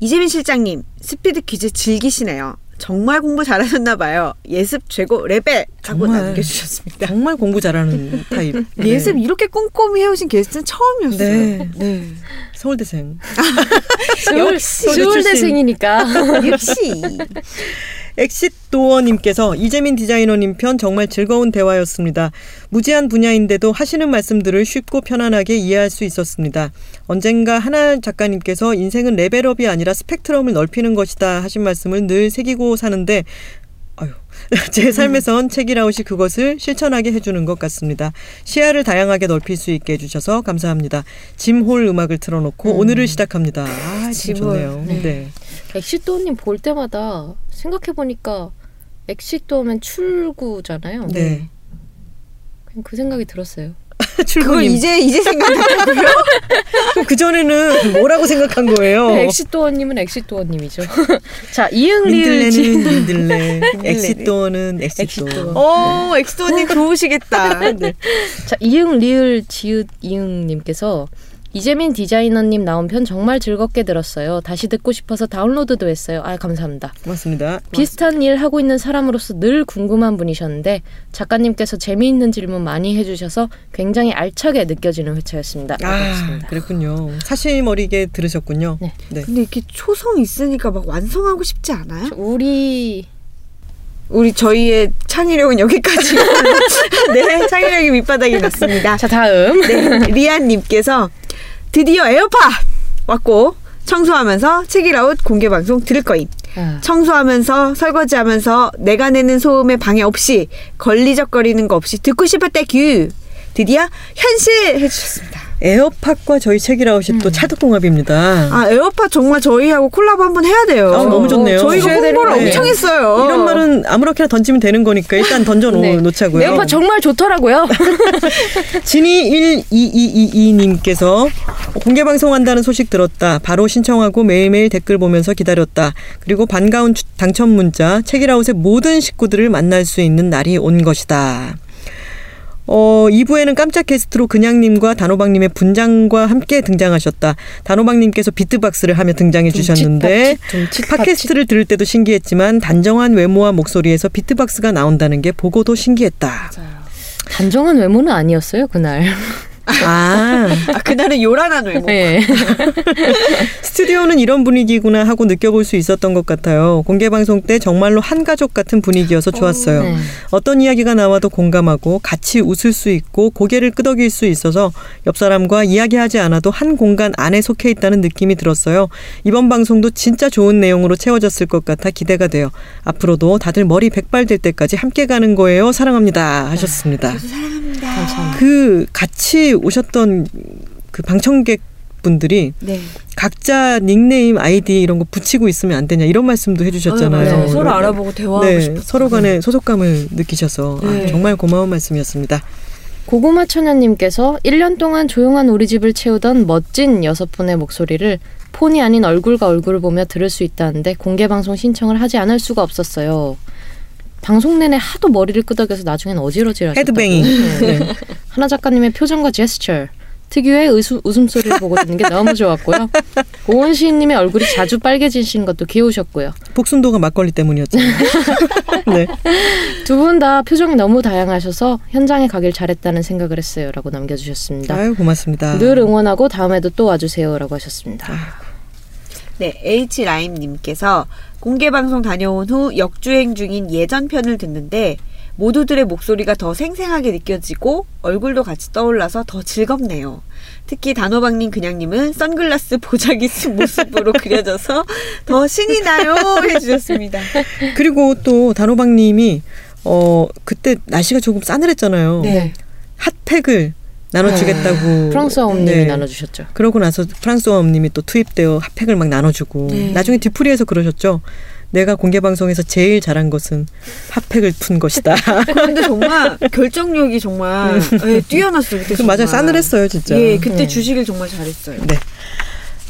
이재민 실장님 스피드 퀴즈 즐기시네요. 정말 공부 잘하셨나 봐요. 예습 최고 레벨 하고 남겨주셨습니다. 정말 공부 잘하는 타입. 네. 예습 이렇게 꼼꼼히 해오신 게스트는 처음이었어요. 네. 네. 서울대생. 서울대생이니까. 역시. 엑싯도어님께서 이재민 디자이너님 편 정말 즐거운 대화였습니다. 무지한 분야인데도 하시는 말씀들을 쉽고 편안하게 이해할 수 있었습니다. 언젠가 하나 작가님께서 인생은 레벨업이 아니라 스펙트럼을 넓히는 것이다 하신 말씀을 늘 새기고 사는데 제 삶에선 책일아웃이 그것을 실천하게 해주는 것 같습니다. 시야를 다양하게 넓힐 수 있게 해주셔서 감사합니다. 짐홀 음악을 틀어놓고 오늘을 시작합니다. 참 좋네요. 네. 네. 엑싯도어님 볼 때마다 생각해보니까 엑싯도어면 출구잖아요. 네. 그냥 그 생각이 들었어요. 그걸 이제 생각하고요? 그전에는 뭐라고 생각한 거예요? 네, 엑싯도어님은 엑싯도어님이죠. 자, 이응리을 민들레는 엑싯도어는 엑싯도어. 오, 엑싯도어님 좋으시겠다. 네. 자, 이응리을 지읒 이응님께서 이재민 디자이너님 나온 편 정말 즐겁게 들었어요. 다시 듣고 싶어서 다운로드도 했어요. 감사합니다. 고맙습니다. 비슷한 일 하고 있는 사람으로서 늘 궁금한 분이셨는데 작가님께서 재미있는 질문 많이 해주셔서 굉장히 알차게 느껴지는 회차였습니다. 고맙습니다. 그랬군요. 사실머리게 들으셨군요. 네. 네. 근데 이렇게 초성 있으니까 막 완성하고 싶지 않아요? 저희의 창의력은 여기까지. 네, 창의력이 밑바닥이 났습니다. 자, 다음. 네, 리안님께서 드디어 에어팟 왔고 청소하면서 책일아웃 공개방송 들을 거임. 청소하면서 설거지하면서 내가 내는 소음에 방해 없이 걸리적거리는 거 없이 듣고 싶을 때 드디어 현실 해주셨습니다. 에어팟과 저희 책일아웃이 또 차득궁합입니다. 아, 에어팟 정말 저희하고 콜라보 한번 해야 돼요. 아, 너무 좋네요. 저희가 홍보를 엄청 했어요. 이런 말은 아무렇게나 던지면 되는 거니까 일단 던져놓자고요. 네. 에어팟 정말 좋더라고요. 진이12222님께서 공개방송한다는 소식 들었다. 바로 신청하고 매일매일 댓글 보면서 기다렸다. 그리고 반가운 당첨 문자, 책일아웃의 모든 식구들을 만날 수 있는 날이 온 것이다. 2부에는 깜짝 게스트로 근양님과 단호박님의 분장과 함께 등장하셨다. 단호박님께서 비트박스를 하며 등장해 주셨는데 팟캐스트를 들을 때도 신기했지만 단정한 외모와 목소리에서 비트박스가 나온다는 게 보고도 신기했다. 맞아요. 단정한 외모는 아니었어요 그날. 아, 그날은 요란한 외모. 네. 스튜디오는 이런 분위기구나 하고 느껴볼 수 있었던 것 같아요. 공개방송 때 정말로 한 가족 같은 분위기여서 좋았어요. 네. 어떤 이야기가 나와도 공감하고 같이 웃을 수 있고 고개를 끄덕일 수 있어서 옆 사람과 이야기하지 않아도 한 공간 안에 속해 있다는 느낌이 들었어요. 이번 방송도 진짜 좋은 내용으로 채워졌을 것 같아 기대가 돼요. 앞으로도 다들 머리 백발될 때까지 함께 가는 거예요. 사랑합니다. 하셨습니다. 네, 사랑합니다. 감사합니다. 그 같이 오셨던 그 방청객분들이 네. 각자 닉네임 아이디 이런 거 붙이고 있으면 안 되냐 이런 말씀도 해주셨잖아요. 네, 서로 알아보고 대화하고 네, 싶어서 서로 간의 소속감을 느끼셔서 네. 아, 정말 고마운 말씀이었습니다. 고구마 처녀님께서 1년 동안 조용한 우리 집을 채우던 멋진 6분의 목소리를 폰이 아닌 얼굴과 얼굴을 보며 들을 수 있다는데 공개방송 신청을 하지 않을 수가 없었어요. 방송 내내 하도 머리를 끄덕여서 나중엔 어지러질 하셨다고. 헤드뱅잉. 네. 하나 작가님의 표정과 제스처, 특유의 웃음소리를 보고 듣는 게 너무 좋았고요. 오은 시인님의 얼굴이 자주 빨개지신 것도 귀여우셨고요. 복순도가 막걸리 때문이었잖아요. 네. 두 분 다 표정이 너무 다양하셔서 현장에 가길 잘했다는 생각을 했어요. 라고 남겨주셨습니다. 아유, 고맙습니다. 늘 응원하고 다음에도 또 와주세요. 라고 하셨습니다. 아유. 네, H라임님께서 공개방송 다녀온 후 역주행 중인 예전 편을 듣는데 모두들의 목소리가 더 생생하게 느껴지고 얼굴도 같이 떠올라서 더 즐겁네요. 특히 단호박님, 근양님은 선글라스 보자기 쓴 모습으로 그려져서 더 신이 나요 해주셨습니다. 그리고 또 단호박님이 그때 날씨가 조금 싸늘했잖아요. 네. 핫팩을 나눠주겠다고. 프랑스 어머님이 네. 나눠주셨죠. 그러고 나서 프랑스 어머님이 또 투입되어 핫팩을 막 나눠주고 네. 나중에 뒤풀이에서 그러셨죠. 내가 공개방송에서 제일 잘한 것은 핫팩을 푼 것이다. 그런데 정말 결정력이 정말 네, 뛰어났어요. 그때 정말. 맞아요. 싸늘했어요. 진짜. 예, 그때 주식을 정말 잘했어요. 네.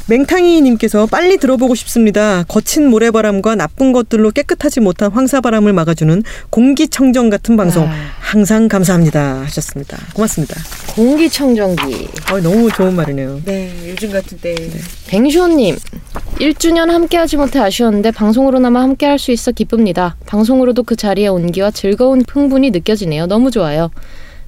맹탕이님께서 빨리 들어보고 싶습니다. 거친 모래바람과 나쁜 것들로 깨끗하지 못한 황사바람을 막아주는 공기청정 같은 방송 항상 감사합니다. 하셨습니다. 고맙습니다. 공기청정기. 너무 좋은 말이네요. 네. 요즘 같은 때. 네. 뱅쇼님. 1주년 함께하지 못해 아쉬웠는데 방송으로나마 함께할 수 있어 기쁩니다. 방송으로도 그 자리의 온기와 즐거운 흥분이 느껴지네요. 너무 좋아요.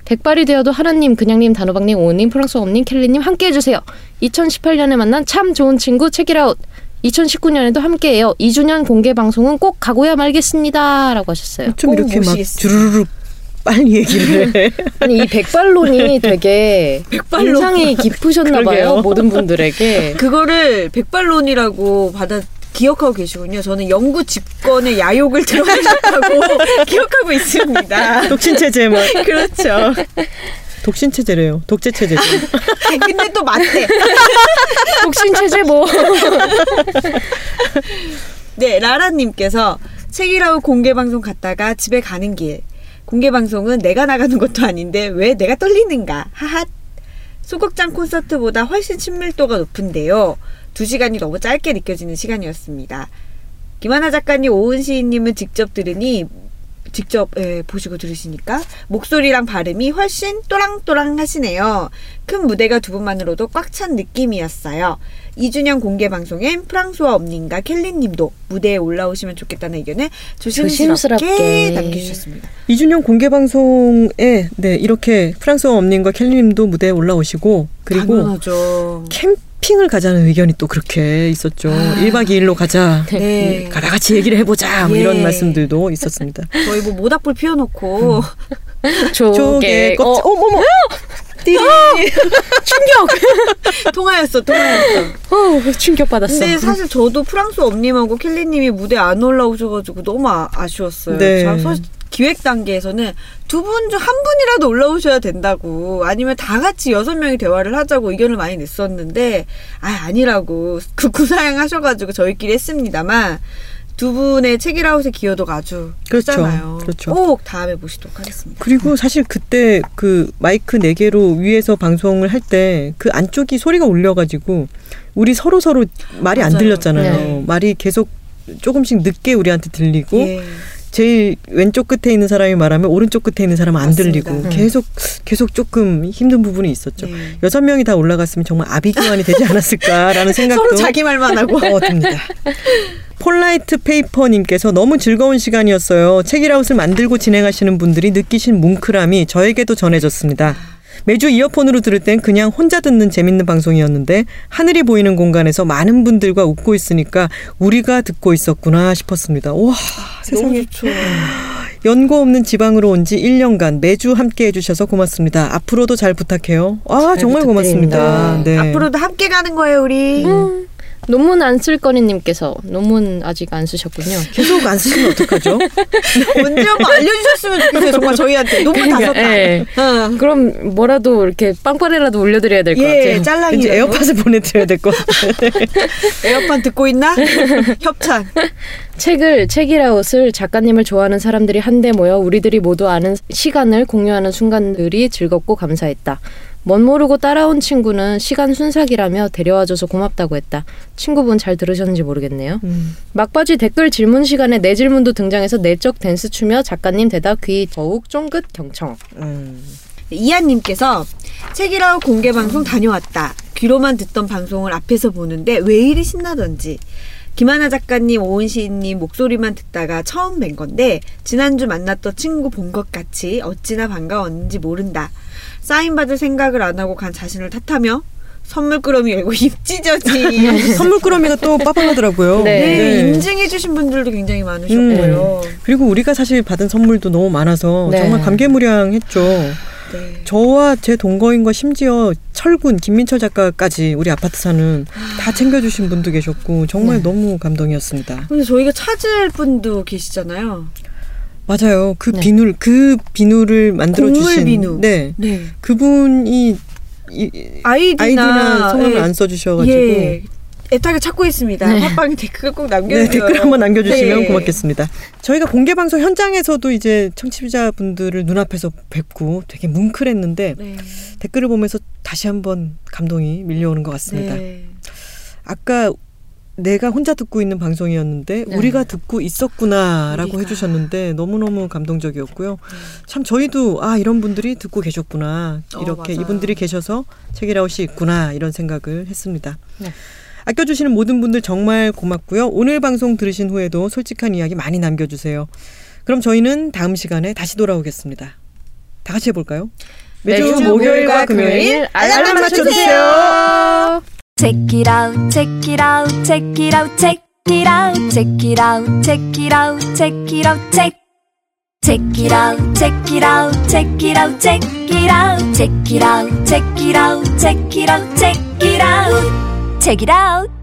백발이 되어도 하나님, 근양님, 단호박님, 오은님, 프랑스어님, 켈리님 함께해 주세요. 2018년에 만난 참 좋은 친구 책일아웃. 2019년에도 함께해요. 2주년 공개 방송은 꼭 가고야 말겠습니다. 라고 하셨어요. 좀 이렇게 막 주르르 빨리 얘기를 해. 아니, 이 백발론이 되게 인상이 깊으셨나 봐요. 모든 분들에게. 그거를 백발론이라고 기억하고 계시군요. 저는 영구 집권의 야욕을 들어가셨다고 기억하고 있습니다. 독신체제 뭐. 그렇죠. 독신체제래요. 독재체제죠. 근데 또 맞대. 독신체제 뭐. 네, 라라님께서 책일아웃 공개방송 갔다가 집에 가는 길. 공개방송은 내가 나가는 것도 아닌데 왜 내가 떨리는가. 하하. 소극장 콘서트보다 훨씬 친밀도가 높은데요. 2시간이 너무 짧게 느껴지는 시간이었습니다. 김하나 작가님, 오은 시인님은 직접 보시고 들으시니까 목소리랑 발음이 훨씬 또랑또랑 하시네요. 큰 무대가 두 분만으로도 꽉 찬 느낌이었어요. 2주년 공개 방송엔 프랑스와 엄님과 켈리님도 무대에 올라오시면 좋겠다는 의견을 조심스럽게 남겨주셨습니다. 2주년 공개 방송에 네, 이렇게 프랑스와 엄님과 켈리님도 무대에 올라오시고 그리고 당연하죠. 캠핑을 가자는 의견이 또 그렇게 있었죠. 1박 2일로 가자. 네. 다 같이 얘기를 해보자. 예. 이런 말씀들도 있었습니다. 저희 뭐 모닥불 피워놓고 조개 껍질. 어머머. 띠리. 충격. 통화였어. 충격 받았어. 근데 사실 저도 프랑스 엄님하고 켈리님이 무대 안 올라오셔가지고 너무 아쉬웠어요. 네. 기획 단계에서는 두 분 중 한 분이라도 올라오셔야 된다고, 아니면 다 같이 6명이 대화를 하자고 의견을 많이 냈었는데 아니라고 구사양하셔가지고 저희끼리 했습니다만, 두 분의 책일아웃의 기여도가 아주 크잖아요. 그렇죠. 꼭 다음에 모시도록 하겠습니다. 그리고 사실 그때 그 마이크 4개로 위에서 방송을 할 때 그 안쪽이 소리가 울려가지고 우리 서로서로 말이 맞아요. 안 들렸잖아요. 네. 말이 계속 조금씩 늦게 우리한테 들리고, 예. 제일 왼쪽 끝에 있는 사람이 말하면 오른쪽 끝에 있는 사람은 안 맞습니다. 들리고 계속 조금 힘든 부분이 있었죠. 네. 6명이 다 올라갔으면 정말 아비규환이 되지 않았을까라는 생각도 서로 자기 말만 하고 듭니다. 폴라이트 페이퍼님께서 너무 즐거운 시간이었어요. 책일아웃을 만들고 진행하시는 분들이 느끼신 뭉클함이 저에게도 전해졌습니다. 매주 이어폰으로 들을 땐 그냥 혼자 듣는 재밌는 방송이었는데 하늘이 보이는 공간에서 많은 분들과 웃고 있으니까 우리가 듣고 있었구나 싶었습니다. 와, 세상에. 너무 연고 없는 지방으로 온 지 1년간 매주 함께해 주셔서 고맙습니다. 앞으로도 잘 부탁해요. 아, 정말 고맙습니다. 네. 앞으로도 함께 가는 거예요, 우리. 논문 안 쓸 거리님께서 논문 아직 안 쓰셨군요. 계속 안 쓰시면 어떡하죠? 언제 한번 알려주셨으면 좋겠어요. 정말 저희한테 논문 다 썼다. 예. 그럼 뭐라도 이렇게 빵빠레라도 올려드려야 될 것 같아요. 예, 짤랑이 에어팟을 보내드려야 될 것 같아요. 에어팟 듣고 있나? 협찬. 책일아웃을 작가님을 좋아하는 사람들이 한데 모여 우리들이 모두 아는 시간을 공유하는 순간들이 즐겁고 감사했다. 멋모르고 따라온 친구는 시간 순삭이라며 데려와줘서 고맙다고 했다. 친구분 잘 들으셨는지 모르겠네요. 막바지 댓글 질문 시간에 내 질문도 등장해서 내적 댄스 추며 작가님 대답 귀 더욱 쫑긋 경청. 이한님께서 책일아웃 공개방송 다녀왔다. 귀로만 듣던 방송을 앞에서 보는데 왜 이리 신나던지. 김하나 작가님, 오은 시인님 목소리만 듣다가 처음 뵌 건데 지난주 만났던 친구 본 것 같이 어찌나 반가웠는지 모른다. 사인받을 생각을 안 하고 간 자신을 탓하며 선물꾸러미 열고 입 찢어지. 선물꾸러미가 또 빠빠하더라고요. 네. 인증해 주신 분들도 굉장히 많으셨고요. 그리고 우리가 사실 받은 선물도 너무 많아서 정말 감개무량했죠. 네. 저와 제 동거인과 심지어 철군, 김민철 작가까지 우리 아파트 사는 다 챙겨주신 분도 계셨고 정말 너무 감동이었습니다. 근데 저희가 찾을 분도 계시잖아요. 맞아요. 그 비누를 만들어주신 곡물 비누. 네. 그분이 아이디나 성함을 안 써주셔가지고 애타게 찾고 있습니다. 팟빵에 댓글 꼭 남겨주세요. 댓글 한번 남겨주시면 고맙겠습니다. 저희가 공개방송 현장에서도 이제 청취자분들을 눈앞에서 뵙고 되게 뭉클했는데 댓글을 보면서 다시 한번 감동이 밀려오는 것 같습니다. 아까 내가 혼자 듣고 있는 방송이었는데 우리가 듣고 있었구나라고 해주셨는데 너무너무 감동적이었고요. 참 저희도 이런 분들이 듣고 계셨구나. 이렇게 이분들이 계셔서 책일아웃이 있구나 이런 생각을 했습니다. 아껴주시는 모든 분들 정말 고맙고요. 오늘 방송 들으신 후에도 솔직한 이야기 많이 남겨주세요. 그럼 저희는 다음 시간에 다시 돌아오겠습니다. 다 같이 해볼까요? 매주 목요일과 금요일 알람 맞춰주세요. Check it out, check it out, check it out, check it out, check it out, check it out, check it out, check. Check it out, check it out, check it out, check it out, check it out, check it out, check it out, check it out. Check it out.